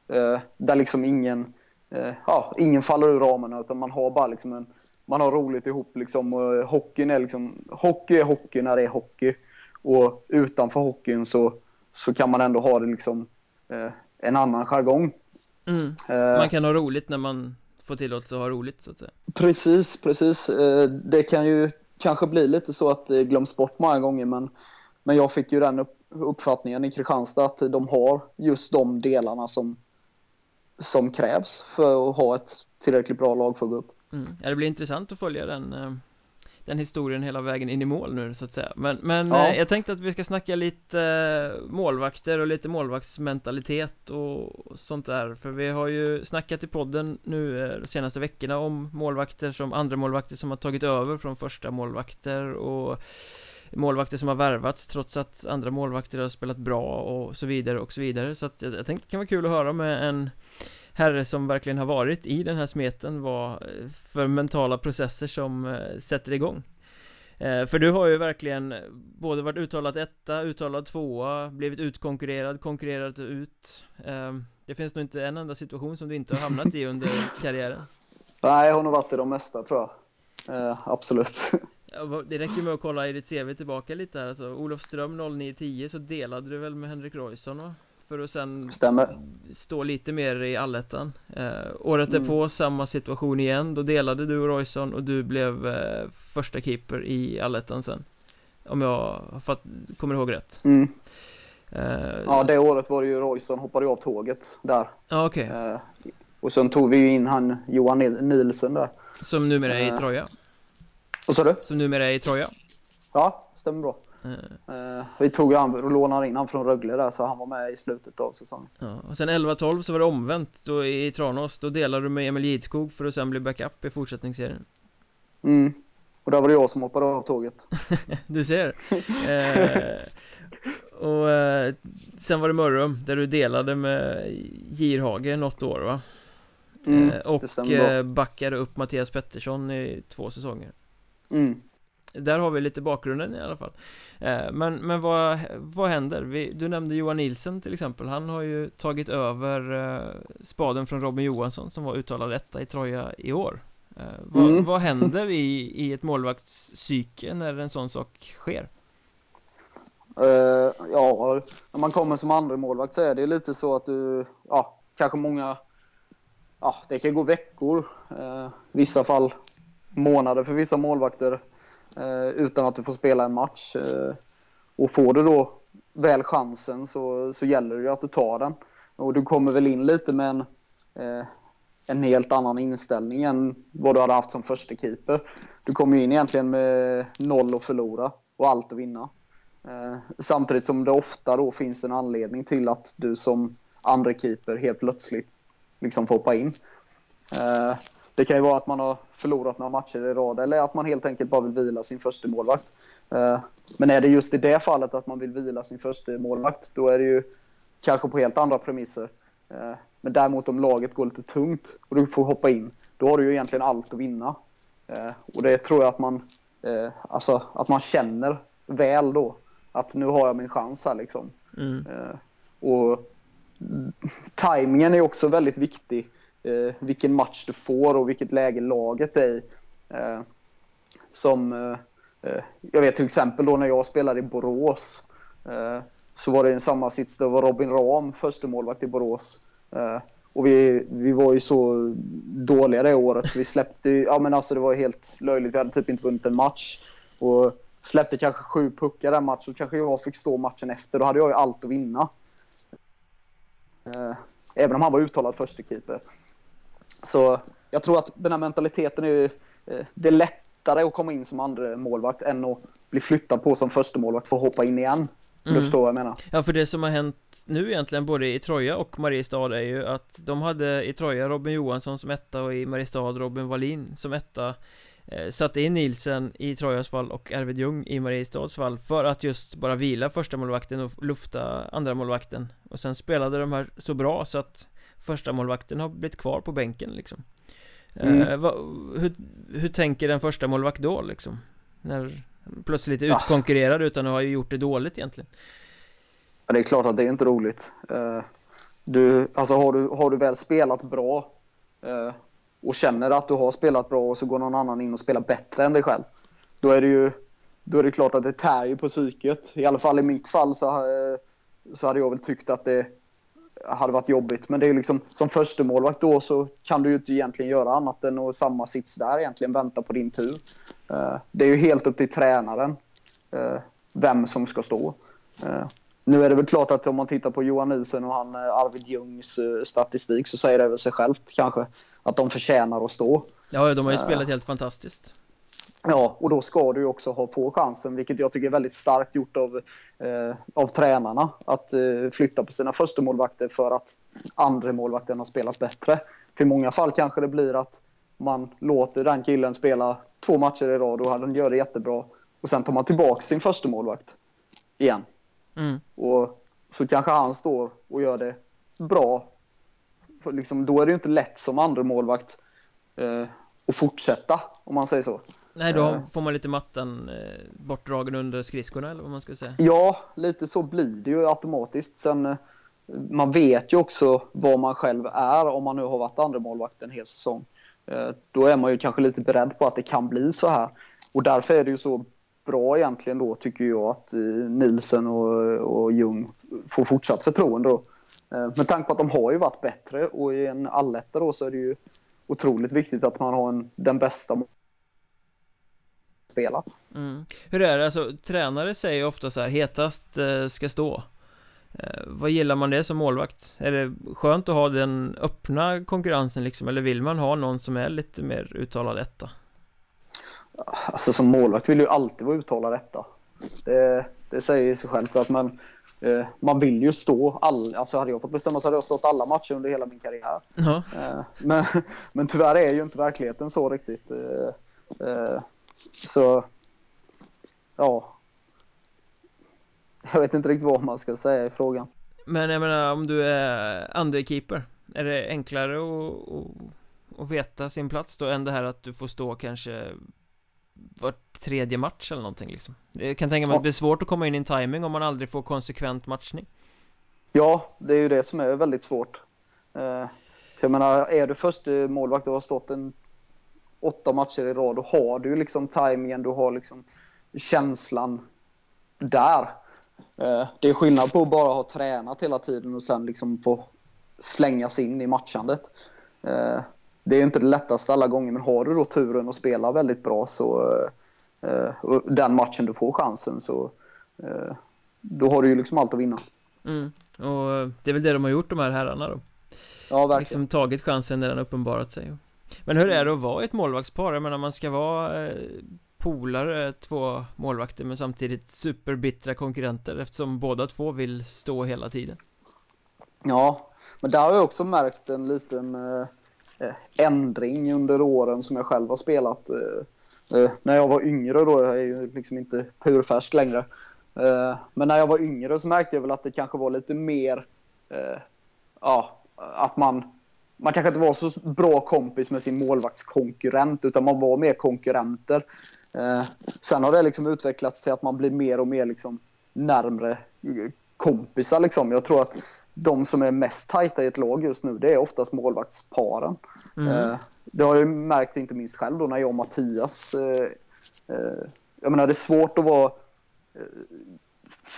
eh, där liksom ingen, eh, ja, ingen faller ur ramen, utan man har bara liksom en, man har roligt ihop liksom, och hockeyn är liksom, hockey är hockey när det är hockey, och utanför hockeyn så, så kan man ändå ha det liksom eh, en annan jargong. Mm. Eh, man kan ha roligt när man få tillåtelse att ha roligt så att säga. Precis, precis. Det kan ju kanske bli lite så att det glöms bort många gånger, men, men jag fick ju den uppfattningen i Kristianstad att de har just de delarna som, som krävs för att ha ett tillräckligt bra lag för att gå upp. Mm. Ja, det blir intressant att följa den, den historien hela vägen in i mål nu så att säga. Men, men ja. Jag tänkte att vi ska snacka lite målvakter och lite målvaktsmentalitet och sånt där. För vi har ju snackat i podden nu de senaste veckorna om målvakter som andra målvakter som har tagit över från första målvakter, och målvakter som har värvats trots att andra målvakter har spelat bra och så vidare och så vidare. Så att jag, jag tänkte det kan vara kul att höra med en herre som verkligen har varit i den här smeten, vad för mentala processer som sätter igång. För du har ju verkligen både varit uttalat etta, uttalat tvåa, blivit utkonkurrerad, konkurrerat ut. Det finns nog inte en enda situation som du inte har hamnat i under karriären. Nej, jag har nog varit i de mesta, tror jag. Eh, absolut. Det räcker med att kolla i ditt C V tillbaka lite här. Alltså, Olofström noll nio tio, så delade du väl med Henrik Rojtsson, va? För att sen Stämmer. Stå lite mer i allettan. Eh, året mm. är på samma situation igen. Då delade du och Rojson, och du blev eh, första keeper i allettan sen. Om jag fatt, kommer ihåg rätt. Mm. Eh, ja, det året var det ju Rojson hoppade av tåget där. Ah, okay. eh, och sen tog vi ju in han Johan Nilsson där. Som numera är i Troja. Vad sa du? Som numera är i Troja. Ja, stämmer bra. Uh, vi tog han och lånade in han från Rögle där, så han var med i slutet av säsongen. Ja, och sen elva tolv så var det omvänt då i Tranås, då delade du med Emil Gidskog för att sen bli backup i fortsättningsserien. Mm. Och där var det jag som hoppade av tåget. Du ser. uh, och uh, sen var det Mörrum där du delade med Girhage något år, va? Mm, uh, och uh, backade upp Mattias Pettersson i två säsonger. Mm. Där har vi lite bakgrunden i alla fall. Men, men vad, vad händer? Vi, du nämnde Johan Nilsson till exempel. Han har ju tagit över spaden från Robin Johansson som var uttalad etta i Troja i år. Vad, mm. vad händer i, i ett målvaktspsyke när en sån sak sker? Uh, ja, när man kommer som andra målvakt så är det lite så att du, ja, kanske många, ja, det kan gå veckor, uh, vissa fall månader för vissa målvakter uh, utan att du får spela en match. Uh, och får du då väl chansen så, så gäller det ju att du tar den. Och du kommer väl in lite med en, uh, en helt annan inställning än vad du hade haft som första keeper. Du kommer ju in egentligen med noll att förlora och allt att vinna. Eh, samtidigt som det ofta då finns en anledning till att du som andra keeper helt plötsligt liksom får hoppa in. Eh, det kan ju vara att man har förlorat några matcher i rad eller att man helt enkelt bara vill vila sin första målvakt. Eh, men är det just i det fallet att man vill vila sin första målvakt, då är det ju kanske på helt andra premisser. Eh, men däremot om laget går lite tungt och du får hoppa in, då har du ju egentligen allt att vinna. Eh, och det tror jag att man, eh, alltså, att man känner väl då. Att nu har jag min chans här liksom. Mm. Eh, och tajmingen är också väldigt viktig. Eh, vilken match du får och vilket läge laget är i. Eh, som, eh, jag vet till exempel då när jag spelade i Borås. Eh, så var det en samma sits. Det var Robin Ram, första målvakt i Borås. Eh, och vi, vi var ju så dåliga det året. Så vi släppte ju, ja men alltså det var helt löjligt. Vi hade typ inte vunnit en match. Och släppte kanske sju puckar den matchen, så kanske jag fick stå matchen efter. Då hade jag ju allt att vinna. Eh, även om han var uttalad första keeper. Så jag tror att den här mentaliteten är ju, eh, det är lättare att komma in som andra målvakt än att bli flyttad på som första målvakt för att hoppa in igen. Mm. Du förstår vad jag menar. Ja, för det som har hänt nu egentligen både i Troja och Mariestad är ju att de hade i Troja Robin Johansson som etta och i Mariestad Robin Wallin som etta. Satt in Nilsson i Trojas fall och Arvid Ljung i Mariestads fall för att just bara vila första målvakten och lufta andra målvakten. Och sen spelade de här så bra så att första målvakten har blivit kvar på bänken liksom. Mm. Eh, va, hur, hur tänker den första målvakt då liksom? När plötsligt är utkonkurrerad utan att ha gjort det dåligt egentligen. Ja, det är klart att det är inte roligt. Eh, du, alltså har du, har du väl spelat bra eh, och känner att du har spelat bra och så går någon annan in och spelar bättre än dig själv, då är det ju, då är det klart att det tär ju på psyket. I alla fall i mitt fall så, så hade jag väl tyckt att det hade varit jobbigt. Men det är ju liksom, som första målvakt då så kan du ju inte egentligen göra annat än att samma sits där egentligen, vänta på din tur. Det är ju helt upp till tränaren vem som ska stå. Nu är det väl klart att om man tittar på Johan Nilsson och han, Arvid Ljungs statistik, så säger det över sig självt kanske att de förtjänar att stå. Ja, de har ju spelat uh, helt fantastiskt. Ja, och då ska du ju också ha, få chansen, vilket jag tycker är väldigt starkt gjort av, uh, av tränarna. Att uh, flytta på sina första målvakter för att andra målvakten har spelat bättre. För i många fall kanske det blir att man låter den killen spela två matcher i rad och han gör det jättebra. Och sen tar man tillbaka sin första målvakt igen. Mm. Och så kanske han står och gör det bra. Liksom, då är det ju inte lätt som andra målvakt eh, att fortsätta, om man säger så. Nej, då eh. får man lite mattan eh, bortdragen under skridskorna, eller vad man ska säga. Ja, lite så blir det ju automatiskt. Sen, eh, man vet ju också vad man själv är om man nu har varit andra målvakt en hel säsong. Eh, då är man ju kanske lite beredd på att det kan bli så här. Och därför är det ju så bra egentligen då, tycker jag, att eh, Nilsson och, och Ljung får fortsatt förtroende då. Med tanke på att de har ju varit bättre, och i en alletta då så är det ju otroligt viktigt att man har en, den bästa mål- spela. Mm. Hur är det? Alltså, tränare säger ofta så här, hetast eh, ska stå. Eh, vad gillar man det som målvakt? Är det skönt att ha den öppna konkurrensen liksom, eller vill man ha någon som är lite mer uttalad etta? Alltså som målvakt vill ju alltid vara uttalad etta. Det, det säger ju sig självt att man... Man vill ju stå all, alltså hade jag fått bestämma så hade jag stått alla matcher under hela min karriär. Mm. Men, men tyvärr är ju inte verkligheten så riktigt. Så ja, jag vet inte riktigt vad man ska säga i frågan. Men jag menar, om du är andra keeper, är det enklare att, att, att veta sin plats då än det här att du får stå kanske var tredje match eller någonting liksom? Jag kan tänka mig att det blir svårt att komma in i en timing om man aldrig får konsekvent matchning. Ja, det är ju det som är väldigt svårt. Jag menar, är du först målvakt och har stått en åtta matcher i rad, då har du liksom timingen, du har liksom känslan där. eh, det är skillnad på att bara ha tränat hela tiden och sen liksom få slängas in i matchandet. Eh, det är inte det lättaste alla gånger, men har du då turen att spela väldigt bra så eh, och den matchen du får chansen så eh, då har du ju liksom allt att vinna. Mm. Och det är väl det de har gjort, de här herrarna då. Ja, verkligen. Liksom tagit chansen när den uppenbarat sig. Men hur är det att vara ett målvaktspar? Jag menar, man ska vara eh, polare, två målvakter, men samtidigt superbittra konkurrenter eftersom båda två vill stå hela tiden. Ja, men där har jag också märkt en liten eh, ändring under åren som jag själv har spelat. Eh, eh, när jag var yngre då, jag är ju liksom inte purfärsk längre. Eh, men när jag var yngre så märkte jag väl att det kanske var lite mer... Eh, ja, att man... Man kanske inte var så bra kompis med sin målvaktskonkurrent, utan man var mer konkurrenter. Eh, sen har det liksom utvecklats till att man blir mer och mer liksom närmre kompisar. Liksom. Jag tror att de som är mest tajta i ett lag just nu, det är oftast målvaktsparen. Mm. Eh, det har jag märkt inte minst själv då när jag och Mattias... Eh, eh, jag menar, det är svårt att vara... Eh,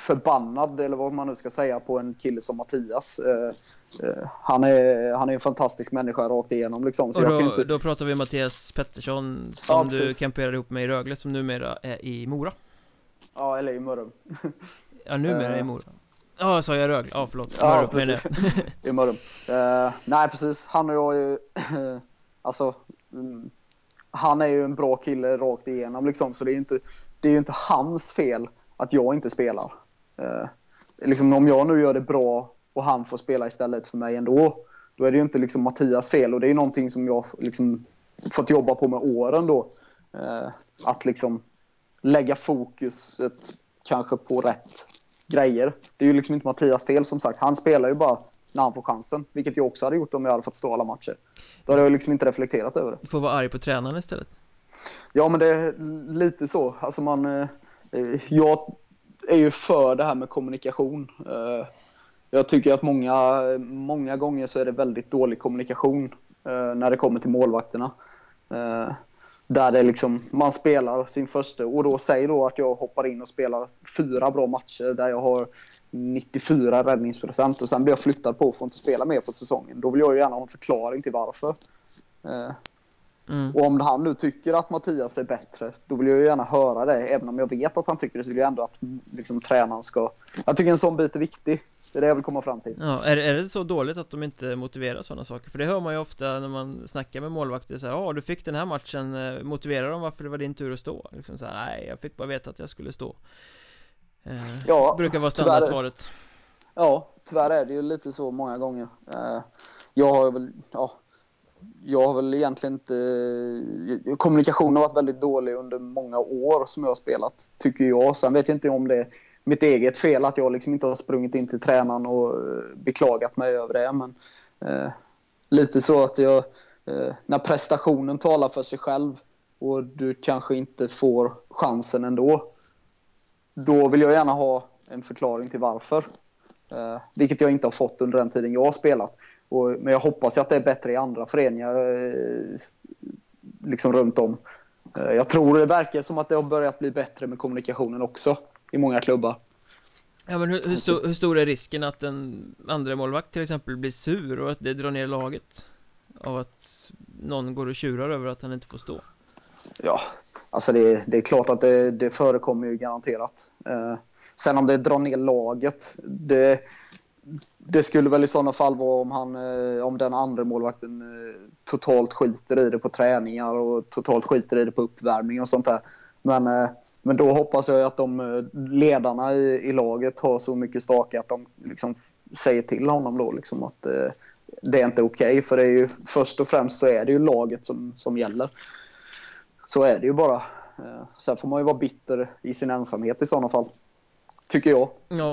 förbannad eller vad man nu ska säga på en kille som Mattias. Eh, eh, han är han är en fantastisk människa rakt igenom liksom. Så och då, jag kan inte... då pratar vi Mattias Pettersson som ja, du kamperar ihop med i Rögle, som numera är i Mora. Ja, eller i Mörrum. Ja, numera i Mora. Ja, sa jag Rögle? Ja, förlåt. Ja, Mörrum i Mörrum. Eh, nej, precis. Han och jag är ju alltså mm, han är ju en bra kille rakt igenom liksom, så det är inte det är ju inte hans fel att jag inte spelar. Eh, liksom om jag nu gör det bra och han får spela istället för mig ändå, då är det ju inte liksom Mattias fel, och det är ju någonting som jag liksom fått jobba på med åren då. Eh, att liksom lägga fokuset kanske på rätt grejer. Det är ju liksom inte Mattias fel, som sagt. Han spelar ju bara när han får chansen, vilket jag också hade gjort om jag hade fått stå alla matcher. Då hade jag liksom inte reflekterat över det. Du får vara arg på tränaren istället. Ja, men det är lite så. Alltså man, eh, jag är ju för det här med kommunikation. Eh, jag tycker att många, många gånger så är det väldigt dålig kommunikation eh, när det kommer till målvakterna. Eh, där det liksom, man spelar sin första, och då säger då att jag hoppar in och spelar fyra bra matcher där jag har nittiofyra räddningsprocent och sen blir jag flyttad på och får inte spela mer på säsongen. Då vill jag ju gärna ha en förklaring till varför. Eh, Mm. Och om han nu tycker att Mattias är bättre, då vill jag ju gärna höra det. Även om jag vet att han tycker det, så vill jag ändå att liksom, tränaren ska... Jag tycker en sån bit är viktig. Det är det jag vill komma fram till. Ja, är, är det så dåligt att de inte motiverar sådana saker? För det hör man ju ofta när man snackar med målvakter. Ja, ah, du fick den här matchen. Motiverar de varför det var din tur att stå? Liksom så här, nej, jag fick bara veta att jag skulle stå. Eh, ja, det brukar vara standardsvaret. Tyvärr, ja, tyvärr är det ju lite så många gånger. Eh, jag har väl... Ja, Jag har väl egentligen inte... Kommunikationen har varit väldigt dålig under många år som jag har spelat, tycker jag. Sen vet jag inte om det är mitt eget fel att jag liksom inte har sprungit in till tränaren och beklagat mig över det. Men eh, lite så att jag... Eh, när prestationen talar för sig själv och du kanske inte får chansen ändå, då vill jag gärna ha en förklaring till varför. Eh, vilket jag inte har fått under den tiden jag har spelat. Och, men jag hoppas ju att det är bättre i andra föreningar eh, liksom runt om. Eh, jag tror det verkar som att det har börjat bli bättre med kommunikationen också i många klubbar. Ja, men hur, hur, stor, hur stor är risken att en andra målvakt till exempel blir sur och att det drar ner laget av att någon går och tjurar över att han inte får stå? Ja, alltså det, det är klart att det, det förekommer ju garanterat. Eh, sen om det drar ner laget, det... Det skulle väl i sådana fall vara om, han, om den andra målvakten totalt skiter i det på träningar och totalt skiter i det på uppvärmning och sånt där. Men, men då hoppas jag att de ledarna i, i laget har så mycket stake att de liksom säger till honom då liksom att det är inte okej. Okay, för det är ju, först och främst så är det ju laget som, som gäller. Så är det ju bara. Sen får man ju vara bitter i sin ensamhet i sådana fall, tycker jag. Ja.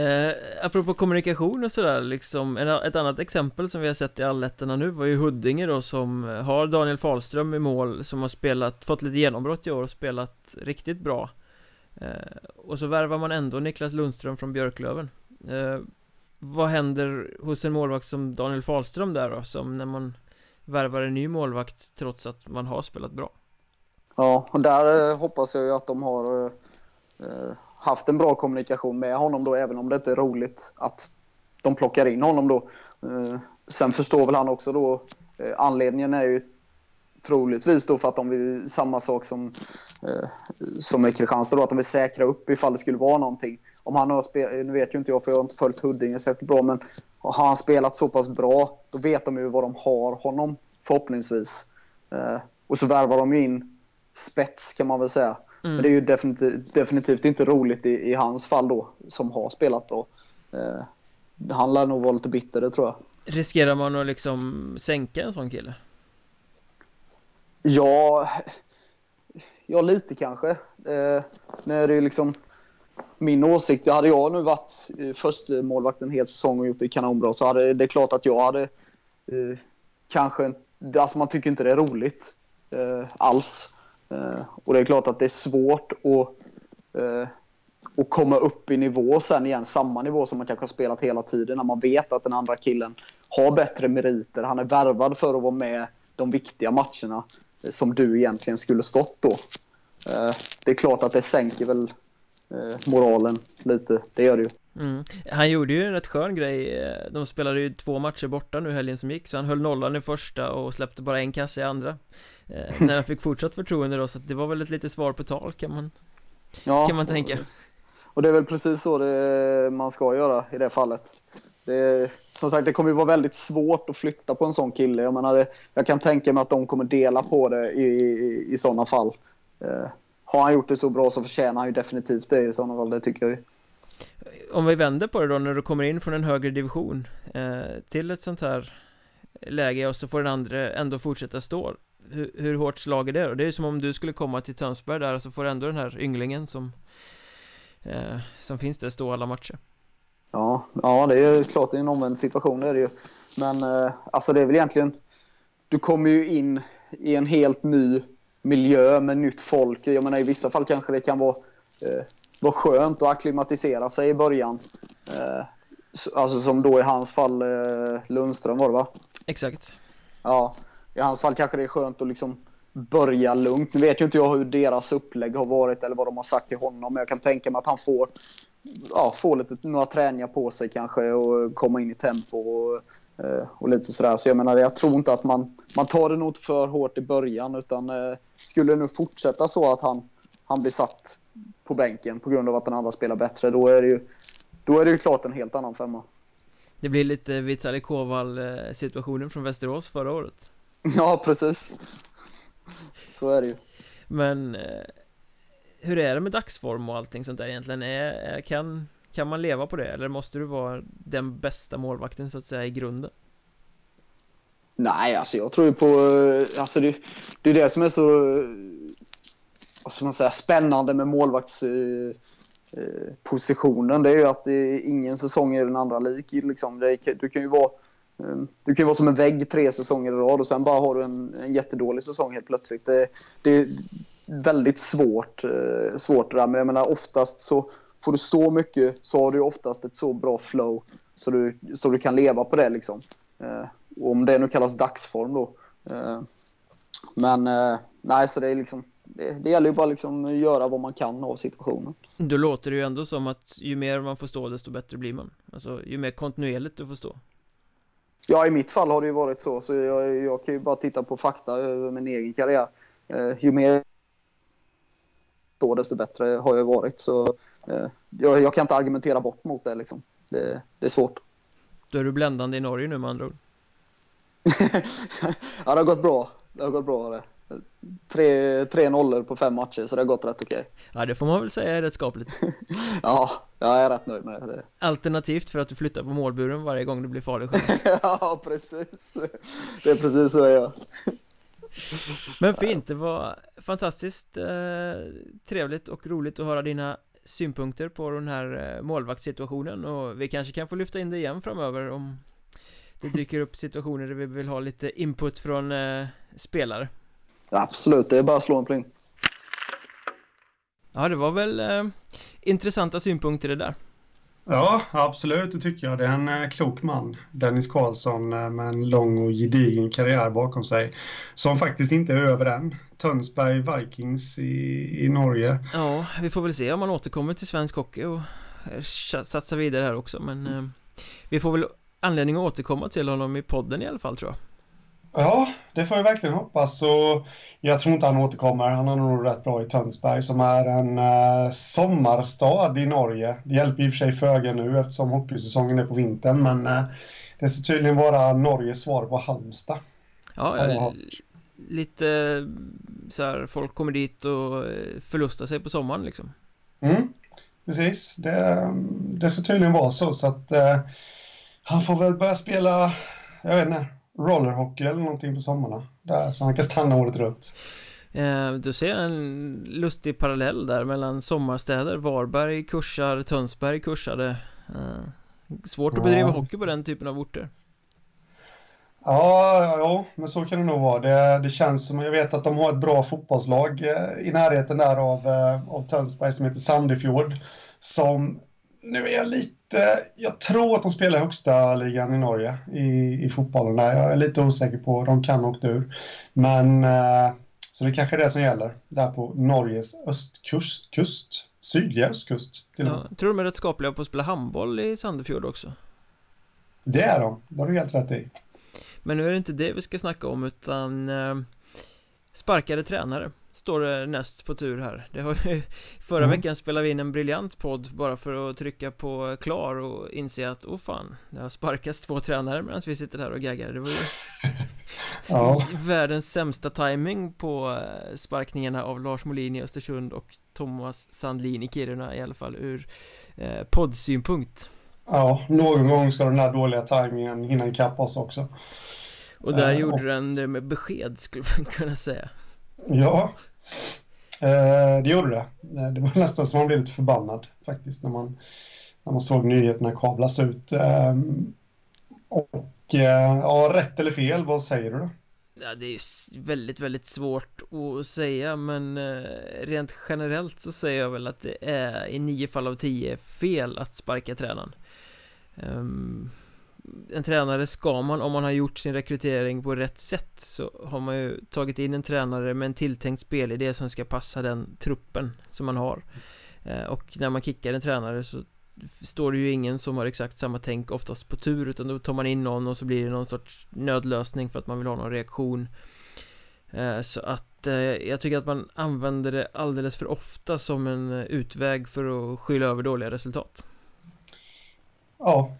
Eh, apropå kommunikation och sådär, liksom, ett annat exempel som vi har sett i alletterna nu var ju Huddinge då, som har Daniel Falström i mål, som har spelat, fått lite genombrott i år och spelat riktigt bra. Eh, och så värvar man ändå Niklas Lundström från Björklöven. Eh, vad händer hos en målvakt som Daniel Falström där då, som när man värvar en ny målvakt trots att man har spelat bra? Ja, och där eh, hoppas jag ju att de har... Eh... haft en bra kommunikation med honom då, även om det inte är roligt att de plockar in honom då. Sen förstår väl han också då, anledningen är ju troligtvis då för att de vill samma sak som eh, som är Kristianstad då, att de vill säkra upp ifall det skulle vara någonting. Om han har spelat, nu vet ju inte jag för jag har inte följt Huddinge särskilt bra, men har han spelat så pass bra då vet de ju vad de har honom förhoppningsvis. Eh, och så värvar de ju in spets kan man väl säga. Mm. Men det är ju definitivt, definitivt inte roligt i, i hans fall då som har spelat bra. Eh, det handlar nog vara lite bitter det tror jag. Riskerar man att liksom sänka en sån kille? Ja, ja lite kanske. Eh, när det är liksom min åsikt, hade jag nu varit först målvakten en hel säsong och gjort det kanonbra så hade det är klart att jag hade eh, kanske, alltså man tycker inte det är roligt eh, alls. Eh, och det är klart att det är svårt att, eh, att komma upp i nivå sen igen, samma nivå som man kanske har spelat hela tiden när man vet att den andra killen har bättre meriter, han är värvad för att vara med de viktiga matcherna som du egentligen skulle stått då. Det är klart att det sänker väl moralen lite. Det gör det ju. Mm. Han gjorde ju en rätt skön grej. De spelade ju två matcher borta nu helgen som gick. Så han höll nollan i första och släppte bara en kasse i andra. När han fick fortsatt förtroende då. Så det var väl ett lite svar på tal kan man, ja, kan man tänka. Och det är väl precis så det man ska göra i det fallet. Det, som sagt, det kommer ju vara väldigt svårt att flytta på en sån kille. Jag menar, det, jag kan tänka mig att de kommer dela på det i, i, i sådana fall. Eh, har han gjort det så bra så förtjänar han ju definitivt det i sådana fall, det tycker jag ju. Om vi vänder på det då, när du kommer in från en högre division eh, till ett sånt här läge och så får den andra ändå fortsätta stå. Hur, hur hårt slag är det då? Det är ju som om du skulle komma till Tönsberg där och så får ändå den här ynglingen som, eh, som finns där stå alla matcher. Ja, ja, det är ju klart det är en omvänd situation det är det ju. Men eh, alltså det är väl egentligen, du kommer ju in i en helt ny miljö med nytt folk. Jag menar i vissa fall kanske det kan vara, eh, vara skönt att akklimatisera sig i början. Eh, alltså som då i hans fall eh, Lundström var det va? Exakt. Ja, i hans fall kanske det är skönt att liksom börja lugnt. Nu vet ju inte jag hur deras upplägg har varit eller vad de har sagt till honom. Men jag kan tänka mig att han får ja, få lite, några träningar på sig kanske och komma in i tempo och, och lite sådär. Så jag menar, jag tror inte att man, man tar det nog för hårt i början utan eh, skulle det nu fortsätta så att han, han blir satt på bänken på grund av att den andra spelar bättre, då är det ju, då är det ju klart en helt annan femma. Det blir lite Vitali Koval-situationen från Västerås förra året. Ja, precis. Så är det ju. Men Eh... hur är det med dagsform och allting sånt där egentligen? Är, kan, kan man leva på det? Eller måste du vara den bästa målvakten så att säga i grunden? Nej, alltså jag tror ju på alltså det, det är det som är så vad ska man säga, spännande med målvaktspositionen. Det är ju att det är ingen säsong är den andra lik. Liksom. Det, du kan ju vara Du kan ju vara som en vägg tre säsonger i rad och sen bara har du en, en jättedålig säsong helt plötsligt. Det, det är väldigt svårt, svårt det där. Men jag menar oftast så får du stå mycket så har du oftast ett så bra flow så du, så du kan leva på det liksom. Och om det nu kallas dagsform då. Men nej, så det är liksom Det, det gäller ju bara liksom göra vad man kan av situationen. Då låter det ju ändå som att ju mer man får stå desto bättre blir man. Alltså ju mer kontinuerligt du får stå. Ja, i mitt fall har det ju varit så. Så jag, jag kan ju bara titta på fakta över min egen karriär. Eh, ju mer står desto bättre har jag varit. Så eh, jag, jag kan inte argumentera bort mot det liksom. Det, det är svårt. Då är du bländande i Norge nu med andra ord. Ja, det har gått bra. Det har gått bra det. Tre, tre nollor på fem matcher, så det har gått rätt okej. Ja, det får man väl säga är rätt skapligt. Ja, jag är rätt nöjd med det. Alternativt för att du flyttar på målburen varje gång det blir farlig chans. Ja, precis. Det är precis så jag. Men fint, det var fantastiskt eh, trevligt och roligt att höra dina synpunkter på den här målvaktssituationen. Och vi kanske kan få lyfta in det igen framöver om det dyker upp situationer där vi vill ha lite input från eh, spelare. Absolut, det är bara att slå en pling. Ja, det var väl eh, intressanta synpunkter det där. Ja, absolut, det tycker jag. Det är en klok man, Dennis Karlsson, med en lång och gedigen karriär bakom sig som faktiskt inte är över än. Tönsberg Vikings i, i Norge. Ja, vi får väl se om man återkommer till svensk hockey och satsar vidare här också, men eh, vi får väl anledning att återkomma till honom i podden i alla fall, tror jag. Ja, det får jag verkligen hoppas. Så jag tror inte han återkommer. Han är nog rätt bra i Tönsberg, som är en eh, sommarstad i Norge. Det hjälper i och för sig föga nu eftersom hockeysäsongen är på vintern, men eh, det ska tydligen vara Norges svar på Halmstad. Ja, jag har lite så här, folk kommer dit och förlustar sig på sommaren liksom. Mm, precis. Det, det ska tydligen vara så, så att eh, han får väl börja spela, jag vet inte, rollerhockey eller någonting på sommarna där, så han kan stanna året runt. Eh, du ser en lustig parallell där mellan sommarstäder. Varberg kursar, Tönsberg kursade. Eh, svårt att bedriva ja. hockey på den typen av orter. Ja, ja, ja, men så kan det nog vara. Det, det känns som, jag vet att de har ett bra fotbollslag eh, i närheten där av, eh, av Tönsberg som heter Sandefjord, som nu är jag lite, jag tror att de spelar högsta ligan i Norge i, i fotbollen där. Jag är lite osäker på, de kan åka ur. Men eh, så det kanske är det som gäller där på Norges östkust, kust, sydliga östkust. Till ja, tror du de är rätt skapliga på att spela handboll i Sandefjord också? Det är de, det har du helt rätt i. Men nu är det inte det vi ska snacka om, utan eh, sparkade tränare står det näst på tur här. Det har ju, förra mm. veckan spelade vi in en briljant podd bara för att trycka på klar och inse att åh fan, det har sparkats två tränare medan vi sitter här och gaggar. Det var ju ja. världens sämsta timing på sparkningarna av Lars Molin i Östersund och Thomas Sandlin i Kiruna, i alla fall ur eh, poddsynpunkt. Ja, någon gång ska den här dåliga timingen hinna ikapp oss också. Och där eh, gjorde och... den det med besked, skulle man kunna säga. Ja, eh, det gjorde det. Det var nästan som man blev lite förbannad faktiskt när man, när man såg nyheterna kablas ut. Eh, och eh, ja, rätt eller fel, vad säger du då? Ja, det är ju väldigt, väldigt svårt att säga, men eh, rent generellt så säger jag väl att det är i nio fall av tio fel att sparka tränaren. Um, en tränare ska man, om man har gjort sin rekrytering på rätt sätt, så har man ju tagit in en tränare med en tilltänkt spelidé som ska passa den truppen som man har. Eh, och när man kickar en tränare så står det ju ingen som har exakt samma tänk oftast på tur, utan då tar man in någon och så blir det någon sorts nödlösning för att man vill ha någon reaktion. Eh, så att eh, jag tycker att man använder det alldeles för ofta som en utväg för att skylla över dåliga resultat. Ja,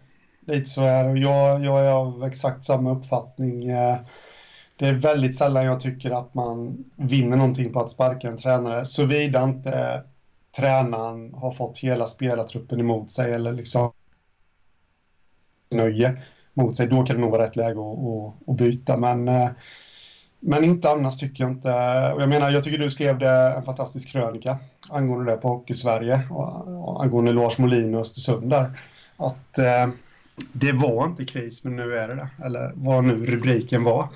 lite så är det. Jag, jag är av exakt samma uppfattning. Det är väldigt sällan jag tycker att man vinner någonting på att sparka en tränare, såvida inte tränaren har fått hela spelartruppen emot sig eller liksom nöje mot sig. Då kan det nog vara rätt läge att, att byta, men, men inte annars tycker jag inte. Och jag menar, jag tycker du skrev det, en fantastisk krönika angående det på Hockey Sverige och angående Lars Molin och Östersund där, att eh, det var inte kris, men nu är det det. Eller vad nu rubriken var.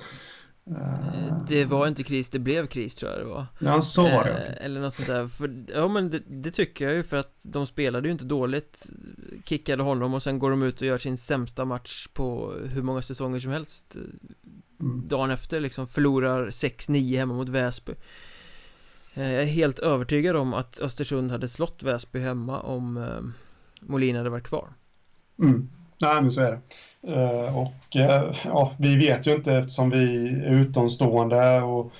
Det var inte kris, det blev kris, tror jag det var. Ja, så var det. Eller något sånt där. För, ja, men det, det tycker jag ju, för att de spelade ju inte dåligt. Kickade honom och sen går de ut och gör sin sämsta match på hur många säsonger som helst. Mm. Dagen efter liksom förlorar sex nio hemma mot Väsby. Jag är helt övertygad om att Östersund hade slått Väsby hemma om Molin hade varit kvar. Mm. Nej, men så är det. Uh, och uh, ja, vi vet ju inte, eftersom vi är utomstående och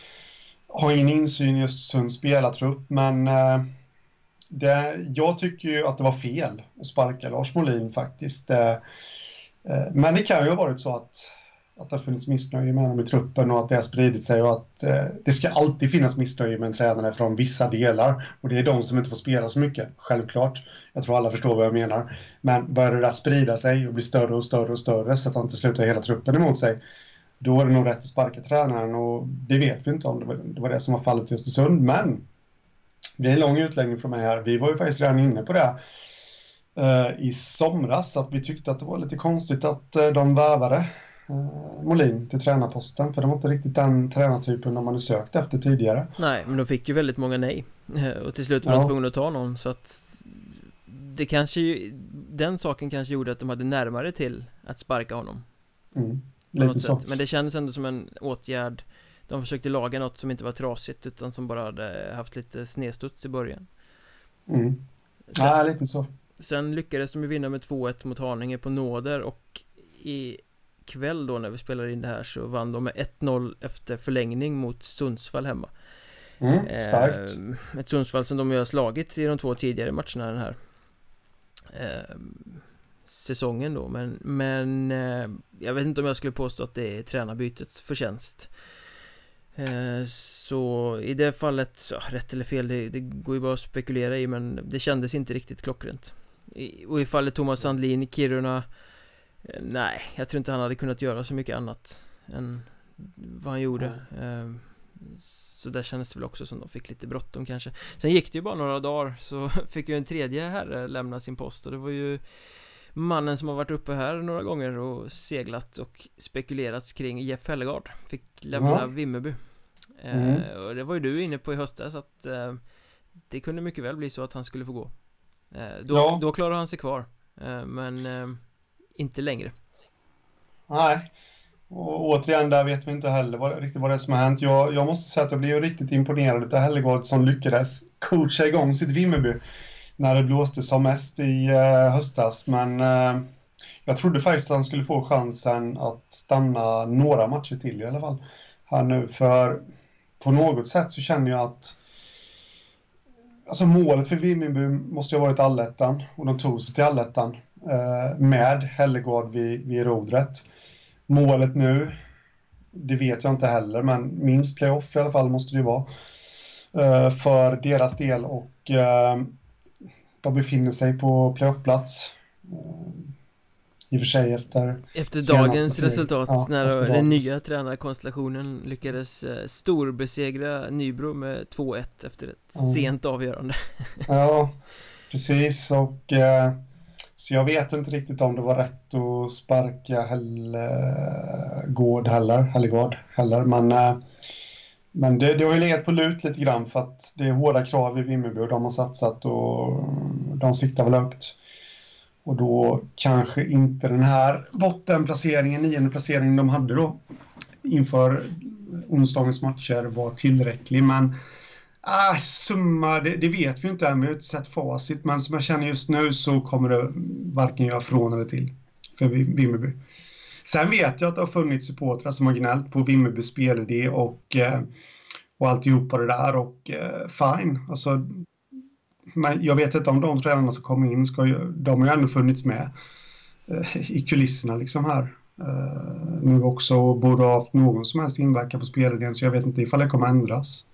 har ingen insyn i Östersunds spelartrupp, men uh, det, jag tycker ju att det var fel att sparka Lars Molin faktiskt. Uh, uh, men det kan ju ha varit så att, att det har funnits missnöje med honom i truppen och att det har spridit sig, och att uh, det ska alltid finnas missnöje med en tränare från vissa delar, och det är de som inte får spela så mycket, självklart. Jag tror alla förstår vad jag menar. Men börjar det där sprida sig och bli större och större och större så att han till slut har hela truppen emot sig, då är det nog rätt att sparka tränaren, och det vet vi inte om det var det, var det som har fallit i Östersund. Men det är en lång utläggning från mig här. Vi var ju faktiskt redan inne på det uh, i somras, att vi tyckte att det var lite konstigt att uh, de värvade uh, Molin till tränarposten, för de var inte riktigt den tränartypen de hade sökt efter tidigare. Nej, men de fick ju väldigt många nej, och till slut var de ja. tvungna att ta någon, så att det kanske ju, den saken kanske gjorde att de hade närmare till att sparka honom. Mm, lite så. Men det kändes ändå som en åtgärd. De försökte laga något som inte var trasigt utan som bara hade haft lite snedstuds i början. Mm. Sen, ja, lite så. Sen lyckades de ju vinna med två ett mot Haninge på nåder, och i kväll då när vi spelar in det här så vann de med ett noll efter förlängning mot Sundsvall hemma. Mm, starkt. Eh, ett Sundsvall som de har slagit i de två tidigare matcherna den här eh, säsongen då, men, men eh, jag vet inte om jag skulle påstå att det är tränarbytets förtjänst. Eh, så i det fallet, så, rätt eller fel, det, det går ju bara att spekulera i, men det kändes inte riktigt klockrent. I, och i fallet Thomas Sandlin i Kiruna, eh, nej, jag tror inte han hade kunnat göra så mycket annat än vad han gjorde. Eh, Så där kändes det väl också som de fick lite bråttom kanske. Sen gick det ju bara några dagar så fick ju en tredje herre lämna sin post. Och det var ju mannen som har varit uppe här några gånger och seglat och spekulerats kring, Jeff Hellegard, fick lämna mm. Vimmerby. Mm. Eh, och det var ju du inne på i höstas att eh, det kunde mycket väl bli så att han skulle få gå. Eh, då, ja. då klarade han sig kvar. Eh, men eh, inte längre. Nej. Och återigen, där vet vi inte heller vad, riktigt vad det är som har hänt. Jag, jag måste säga att jag blev riktigt imponerad av Hellegard som lyckades coacha igång sitt Vimmerby när det blåste som mest i eh, höstas. Men eh, jag trodde faktiskt att han skulle få chansen att stanna några matcher till i alla fall här nu. För på något sätt så känner jag att alltså målet för Vimmerby måste ju ha varit allettan. Och de tog sig till allettan eh, med Hellegard vid, vid rodret. Målet nu, det vet jag inte heller, men minst playoff i alla fall måste det vara uh, för deras del, och uh, de befinner sig på playoffplats uh, i och för sig efter efter dagens resultat, ja, när den dagens. nya tränarkonstellationen lyckades uh, storbesegra Nybro med två ett efter ett mm. sent avgörande. Ja, precis, och uh, så jag vet inte riktigt om det var rätt att sparka Hellegård heller, Hellegård heller. Men, men det, det har ju legat på lut lite grann för att det är hårda krav i Vimmerby och de har satsat och de siktar väl högt. Och då kanske inte den här bottenplaceringen, nionde placeringen de hade då inför onsdagens matcher var tillräcklig, men... Ah, summa, det, det vet vi inte än, vi har inte sett facit, men som jag känner just nu så kommer det varken göra från eller till för Vimmerby. Sen vet jag att det har funnits supportrar som har gnällt på Vimmerby spelidé och, och alltihopa det där, och fine. Alltså, men jag vet inte om de tränarna som kommer in, ska, de har ju ändå funnits med i kulisserna liksom här. Nu också borde ha haft någon som helst inverkan på spelidén, så jag vet inte ifall det kommer ändras.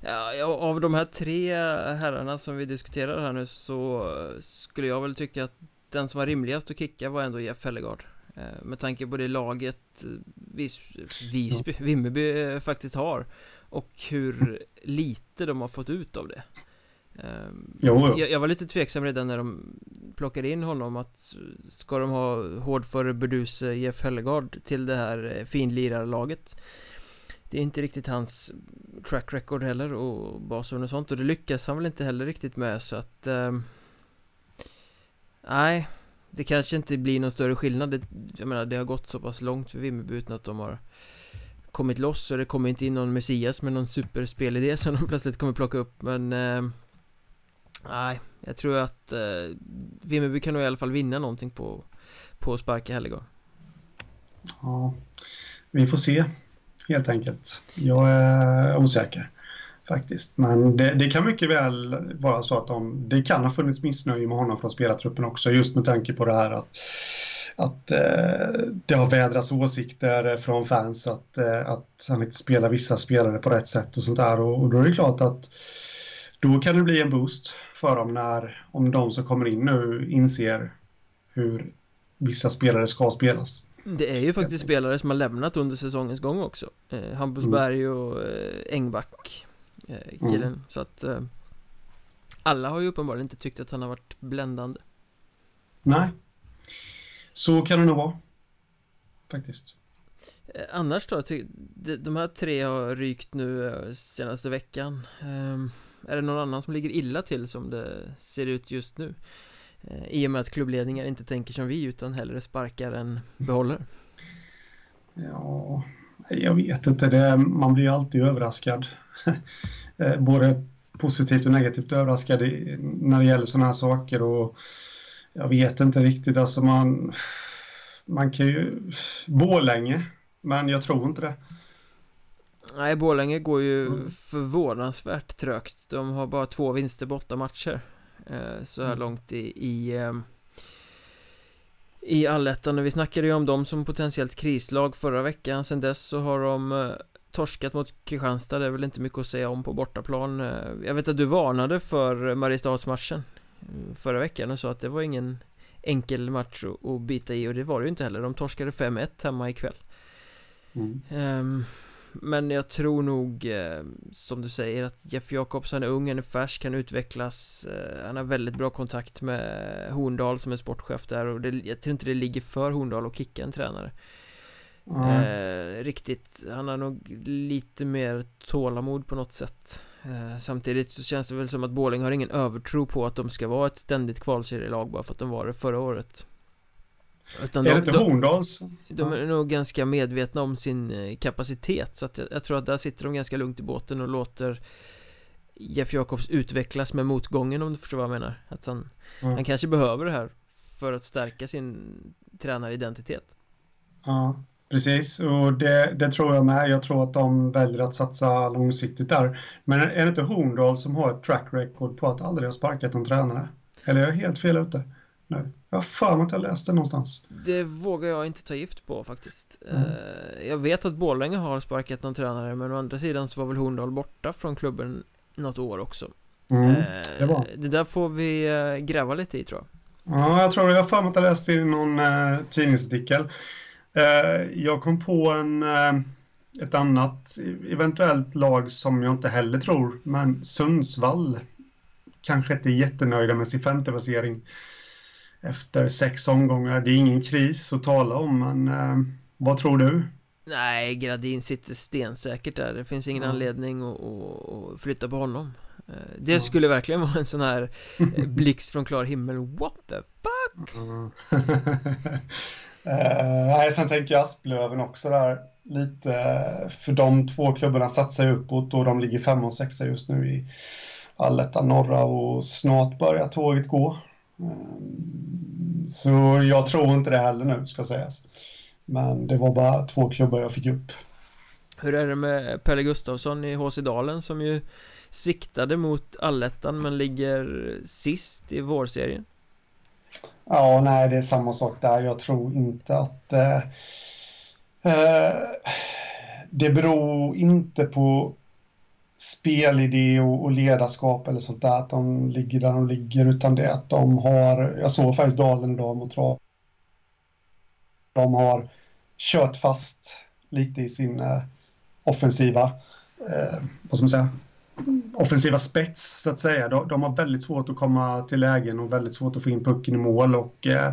Ja, av de här tre herrarna som vi diskuterar här nu så skulle jag väl tycka att den som var rimligast att kicka var ändå Jeff Hellegard. Med tanke på det laget Vis, Visby, Vimmerby faktiskt har och hur lite de har fått ut av det. Jag, jag var lite tveksam redan när de plockade in honom att ska de ha hård för Berdus Jeff Hellegard till det här finlirarlaget. Det är inte riktigt hans track record heller och basen och sånt. Och det lyckas han väl inte heller riktigt med. Så att... Eh, nej, det kanske inte blir någon större skillnad. Det, jag menar, det har gått så pass långt för Vimmerby utan att de har kommit loss. Och det kommer inte in någon Messias med någon superspelidé som de plötsligt kommer plocka upp. Men... Eh, nej, jag tror att eh, Vimmerby kan nog i alla fall vinna någonting på, på att sparka Hellegård. Ja, vi får se. Helt enkelt. Jag är osäker faktiskt. Men det, det kan mycket väl vara så att de, det kan ha funnits missnöje med honom från spelartruppen också. Just med tanke på det här att, att eh, det har vädrats åsikter från fans att, eh, att han inte spelar vissa spelare på rätt sätt och sånt där. Och, och då är det klart att då kan det bli en boost för dem när, om de som kommer in nu inser hur vissa spelare ska spelas. Det är ju faktiskt spelare som har lämnat under säsongens gång också. Eh, Hampus mm. Berg och eh, Engback eh, killen. Mm. Så att eh, alla har ju uppenbarligen inte tyckt att han har varit bländande. Nej. Så kan det nog vara. Faktiskt. Eh, annars då? Ty- de, de här tre har rykt nu eh, senaste veckan. Eh, är det någon annan som ligger illa till som det ser ut just nu? eh, i och med att klubbledningar inte tänker som vi utan hellre sparkar än behåller? Ja, jag vet inte. Det, man blir ju alltid överraskad. Både positivt och negativt överraskad när det gäller sådana här saker. Och jag vet inte riktigt. Alltså man, man kan ju... Borlänge, men jag tror inte det. Nej, Borlänge går ju förvånansvärt trögt. De har bara två vinster på åtta matcher eh, så här mm. långt i, i, eh, i allettan. Och vi snackade ju om dem som potentiellt krislag förra veckan. Sen dess så har de eh, torskat mot Kristianstad. Det är väl inte mycket att säga om på bortaplan. Eh, jag vet att du varnade för Mariestadsmatchen förra veckan och sa att det var ingen enkel match att, att bita i. Och det var det ju inte heller. De torskade fem ett hemma ikväll. Mm. Eh, Men jag tror nog, eh, som du säger, att Jeff Jakobsson är ung, han är färsk, kan utvecklas. Eh, han har väldigt bra kontakt med Horndal som är sportchef där. Och det, jag tror inte det ligger för Horndal och kicka en tränare. Mm. Eh, riktigt, han har nog lite mer tålamod på något sätt. Eh, samtidigt så känns det väl som att Borlänge har ingen övertro på att de ska vara ett ständigt kvalserielag bara för att de var det förra året. Utan är det de, inte Horndals? De, de är nog ganska medvetna om sin kapacitet. Så att jag, jag tror att där sitter de ganska lugnt i båten och låter Jeff Jakobs utvecklas med motgången, om du förstår vad jag menar. Att han, mm. han kanske behöver det här för att stärka sin tränaridentitet. Ja, precis. Och det, det tror jag med. Jag tror att de väljer att satsa långsiktigt där. Men är det inte Horndals som har ett track record på att aldrig ha sparkat en tränare? Eller är jag helt fel ute? Nej. Jag har fan att jag läste någonstans. Det vågar jag inte ta gift på faktiskt. Mm. Jag vet att Borlänge har sparkat någon tränare, men å andra sidan så var väl Horndal borta från klubben något år också. Mm. Det, var. det där får vi gräva lite i, tror jag. Ja, jag tror jag har fan att jag läste i någon eh, tidningsartikel. Eh, jag kom på en, eh, ett annat eventuellt lag som jag inte heller tror, men Sundsvall kanske inte är jättenöjda med sin femte placering. Efter sex omgångar, det är ingen kris att tala om, men eh, vad tror du? Nej, Gradin sitter stensäkert där. Det finns ingen ja. anledning att, att flytta på honom. Det ja. skulle verkligen vara en sån här blixt från klar himmel. What the fuck? Mm. eh, sen tänker jag Asplöven också där. Lite, för de två klubbarna satsar ju uppåt och de ligger femma och sexa just nu i allettan norra och snart börjar tåget gå. Så jag tror inte det heller nu, ska sägas. Men det var bara två klubbar jag fick upp. Hur är det med Pelle Gustafsson i H C Dalen, som ju siktade mot allettan men ligger sist i vårserien? Ja, nej, det är samma sak där. Jag tror inte att eh, eh, det beror inte på spelidé och, och ledarskap eller sånt där, att de ligger där de ligger, utan det att de har, jag såg faktiskt Dalen idag mot Troja, de har kört fast lite i sin eh, offensiva eh, vad ska man säga, offensiva spets så att säga. De, de har väldigt svårt att komma till lägen och väldigt svårt att få in pucken i mål och, eh,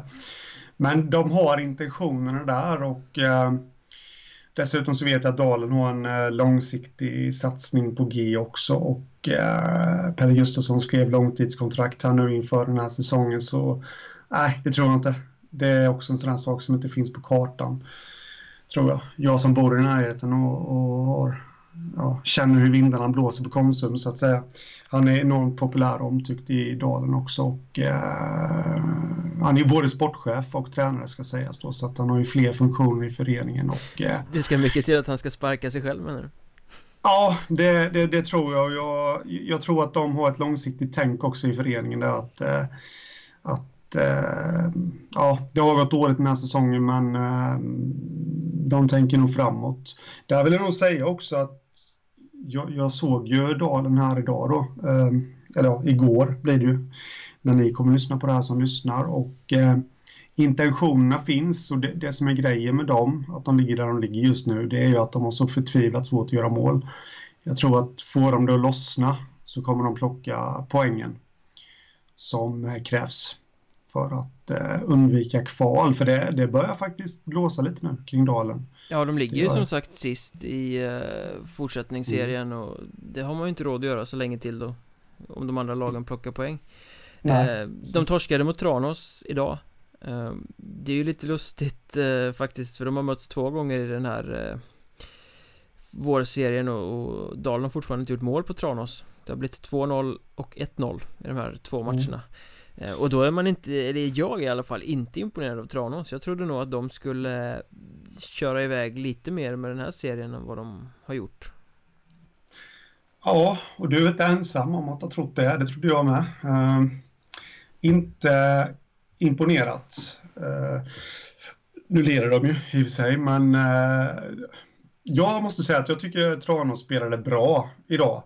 men de har intentionerna där och eh, dessutom så vet jag att Dalen har en långsiktig satsning på G också och eh, Pelle Gustafsson skrev långtidskontrakt här nu inför den här säsongen, så nej, det tror jag inte. Det är också en sån här sak som inte finns på kartan, tror jag. Jag som bor i närheten och, och, och ja, känner hur vindarna blåser på Konsum så att säga. Han är enormt populär och omtyckt i Dalen också och eh, han är ju både sportchef och tränare, ska sägas då, så att han har ju fler funktioner i föreningen och eh, det ska mycket till att han ska sparka sig själv, menar du? Ja, det, det, det tror jag. jag jag tror att de har ett långsiktigt tänk också i föreningen där att, eh, att eh, ja, det har gått dåligt den här säsongen, men eh, de tänker nog framåt. Där vill jag nog säga också att Jag, jag såg ju Dalen här idag då, eh, eller ja, igår blir det ju, när ni kommer lyssna på det här som lyssnar, och eh, intentionerna finns och det, det som är grejen med dem, att de ligger där de ligger just nu, det är ju att de har så förtvivlat svårt att göra mål. Jag tror att får de då lossna så kommer de plocka poängen som krävs för att eh, undvika kval, för det, det börjar faktiskt blåsa lite nu kring Dalen. Ja, de ligger ju som sagt sist i eh, fortsättningsserien mm. och det har man ju inte råd att göra så länge till då, om de andra lagen plockar poäng. Nej. De torskade mot Tranås idag. Det är ju lite lustigt faktiskt, för de har mötts två gånger i den här vårserien, och Dalen har fortfarande inte gjort mål på Tranås. Det har blivit två noll och ett noll i de här två matcherna. Mm. Och då är man inte, eller jag i alla fall, inte imponerad av Tranås. Jag trodde nog att de skulle köra iväg lite mer med den här serien än vad de har gjort. Ja, och du är inte ensam om att ha trott det. Det trodde jag med. Uh, inte imponerat. Uh, nu leder de ju i och för sig, men uh, jag måste säga att jag tycker Tranås spelade bra idag.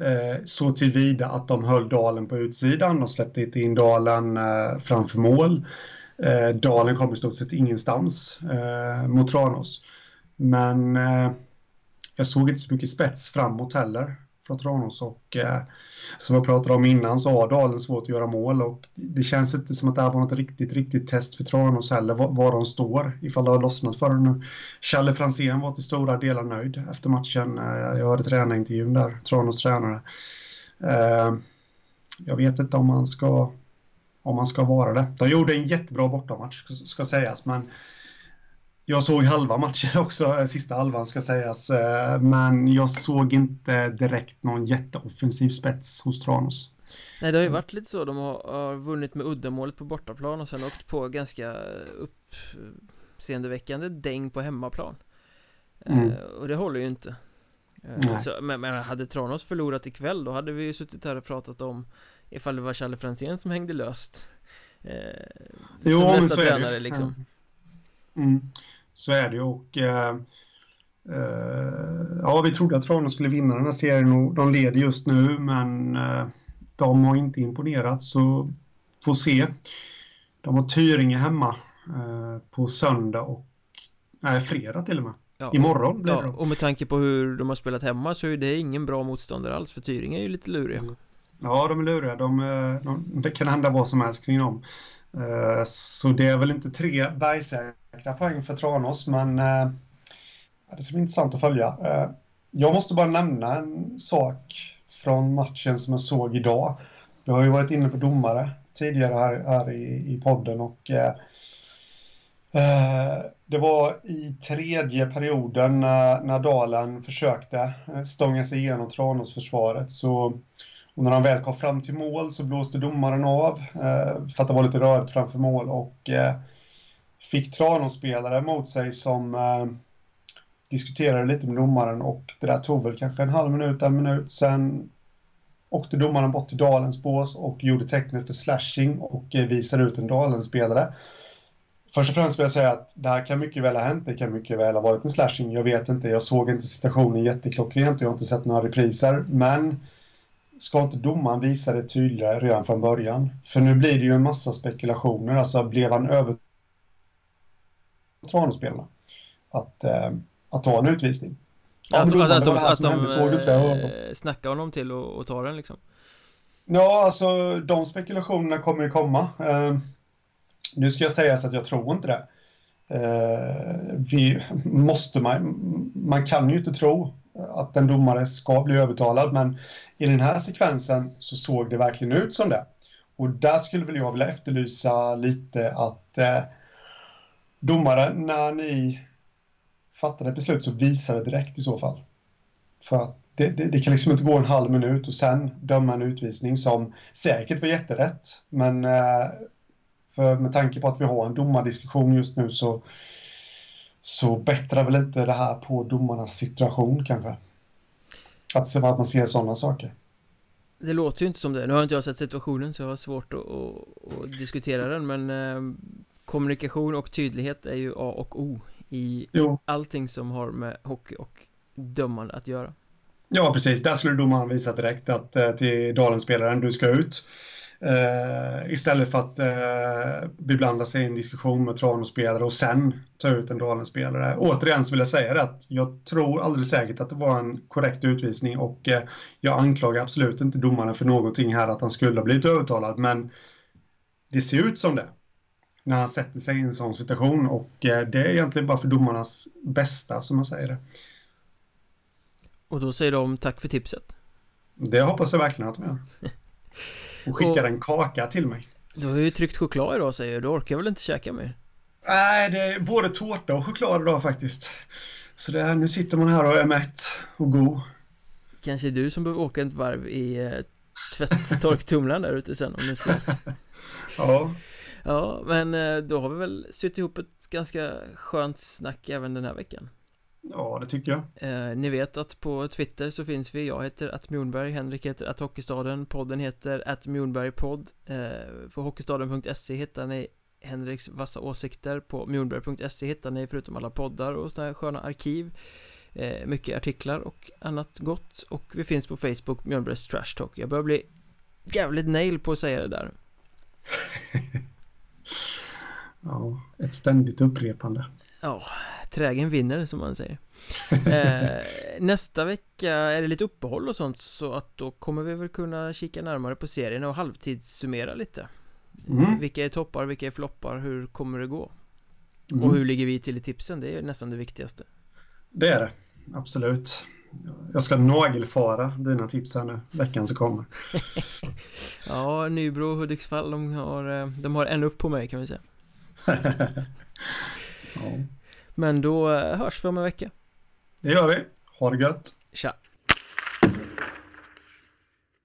Uh, så tillvida att de höll Dalen på utsidan. De släppte inte in Dalen uh, framför mål. Uh, Dalen kom i stort sett ingenstans uh, mot Tranås. Men... Uh, Jag såg inte så mycket spets framåt heller från Tranås, och eh, som jag pratade om innan så har Dalen svårt att göra mål, och det känns inte som att det här var något riktigt, riktigt test för Tranås heller, var, var de står, ifall det har lossnat för nu. Kalle Fransén var till stora delar nöjd efter matchen. Eh, jag hade tränarintervjun där, Tranås tränare. Eh, jag vet inte om man ska om man ska vara det. De gjorde en jättebra bortamatch, ska, ska sägas, men jag såg halva matchen också, sista halvan ska sägas. Men jag såg inte direkt någon jätteoffensiv spets hos Tranås. Nej, det har ju varit lite så. De har, har vunnit med uddamålet på bortaplan och sen åkt på ganska uppseendeväckande däng på hemmaplan. Mm. Eh, och det håller ju inte. Eh, så, men, men hade Tranås förlorat ikväll, då hade vi ju suttit här och pratat om ifall det var Kalle Fransén som hängde löst. Eh, jo, som nästa tränare det. Liksom. Mm. Mm. Så är det, och eh, eh, ja, vi trodde att Tranås skulle vinna den här serien, och de leder just nu, men eh, de har inte imponerat, så får se. De har Tyringe hemma eh, på söndag och nej, fredag till och med. Ja. Imorgon blir ja, det. Och med tanke på hur de har spelat hemma så är det ingen bra motståndare alls, för Tyringe är ju lite luriga. Mm. Ja, de är luriga. De, de, det kan hända vad som helst kring dem. Eh, så det är väl inte tre bergsägare poäng för Tranås, men eh, det ska bli intressant att följa. Eh, jag måste bara nämna en sak från matchen som jag såg idag. Jag har ju varit inne på domare tidigare här, här i, i podden, och eh, eh, det var i tredje perioden när, när Dalen försökte stånga sig igenom Tranås försvaret, så och när han väl kom fram till mål så blåste domaren av eh, för att det var lite rörigt framför mål, och eh, fick Tranås-spelare mot sig som eh, diskuterade lite med domaren, och det där tog väl kanske en halv minut, en minut. Sen åkte domaren bort till Dalens bås och gjorde tecknet för slashing och eh, visade ut en Dalens-spelare. Först och främst vill jag säga att det här kan mycket väl ha hänt, det kan mycket väl ha varit en slashing. Jag vet inte, jag såg inte situationen jätteklockrent, jag har inte sett några repriser, men... Ska inte domaren visa det tydligare redan från början? För nu blir det ju en massa spekulationer. Alltså blev han över Tranås-spelarna att, eh, att ta en utvisning? Ja, att, domaren, att, de, att de, att de eh, snackar honom till och, och tar den liksom? Ja, alltså de spekulationerna kommer ju komma. Eh, nu ska jag säga så att jag tror inte det. Eh, vi måste man, man kan ju inte tro att en domare ska bli övertalad, men i den här sekvensen så såg det verkligen ut som det, och där skulle väl jag vilja efterlysa lite att eh, domare, när ni fattade beslut så visade direkt i så fall, för att det, det, det kan liksom inte gå en halv minut och sen döma en utvisning som säkert var jätterätt, men eh, för med tanke på att vi har en domardiskussion just nu så Så bättrar väl inte det här på domarnas situation kanske. Att se vad man ser sådana saker. Det låter ju inte som det. Nu har inte jag sett situationen så jag har svårt att, att, att diskutera den. Men eh, kommunikation och tydlighet är ju A och O i jo. allting som har med hockey och dömande att göra. Ja, precis. Där skulle domaren visa direkt att eh, till Dalenspelaren du ska ut. Uh, istället för att uh, beblanda sig i en diskussion med Tranås-spelare och sen ta ut en Dalen-spelare. Återigen så vill jag säga det att jag tror alldeles säkert att det var en korrekt utvisning, och uh, jag anklagar absolut inte domaren för någonting här, att han skulle ha blivit övertalad, men det ser ut som det när han sätter sig i en sån situation, och uh, det är egentligen bara för domarnas bästa som man säger det. Och då säger de tack för tipset. Det hoppas jag verkligen att de gör. Och skickade och, en kaka till mig. Du har ju tryckt choklad idag, säger du. Du orkar väl inte käka mer? Nej, det är både tårta och choklad idag faktiskt. Så det här, nu sitter man här och är mätt och god. Kanske du som behöver åka ett varv i eh, tvätt-torktumlaren där ute sen, om ni ser. Ja. Ja, men då har vi väl suttit ihop ett ganska skönt snack även den här veckan. Ja, det tycker jag. Eh, ni vet att på Twitter så finns vi. Jag heter at Mjornberg, Henrik heter at Hockeystaden, podden heter at Mjornbergpodd. Eh, på hockeystaden punkt se hittar ni Henriks vassa åsikter. På mjornberg punkt se hittar ni förutom alla poddar och sådana här sköna arkiv. Eh, mycket artiklar och annat gott. Och vi finns på Facebook, Mjornbergs Trash Talk. Jag börjar bli jävligt nail på att säga det där. Ja, ett ständigt upprepande. Ja, trägen vinner som man säger. eh, Nästa vecka är det lite uppehåll och sånt, så att då kommer vi väl kunna kika närmare på serien och halvtidssummera lite. Mm. Vilka är toppar, vilka är floppar, hur kommer det gå? Mm. Och hur ligger vi till i tipsen, det är nästan det viktigaste. Det är det, absolut. Jag ska nagelfara dina tips här nu, veckan som kommer. Ja, Nybro och Huddinge, de har, de har en upp på mig kan vi säga. Ja. Men då hörs vi om en vecka. Det gör vi, ha det gött. Tja.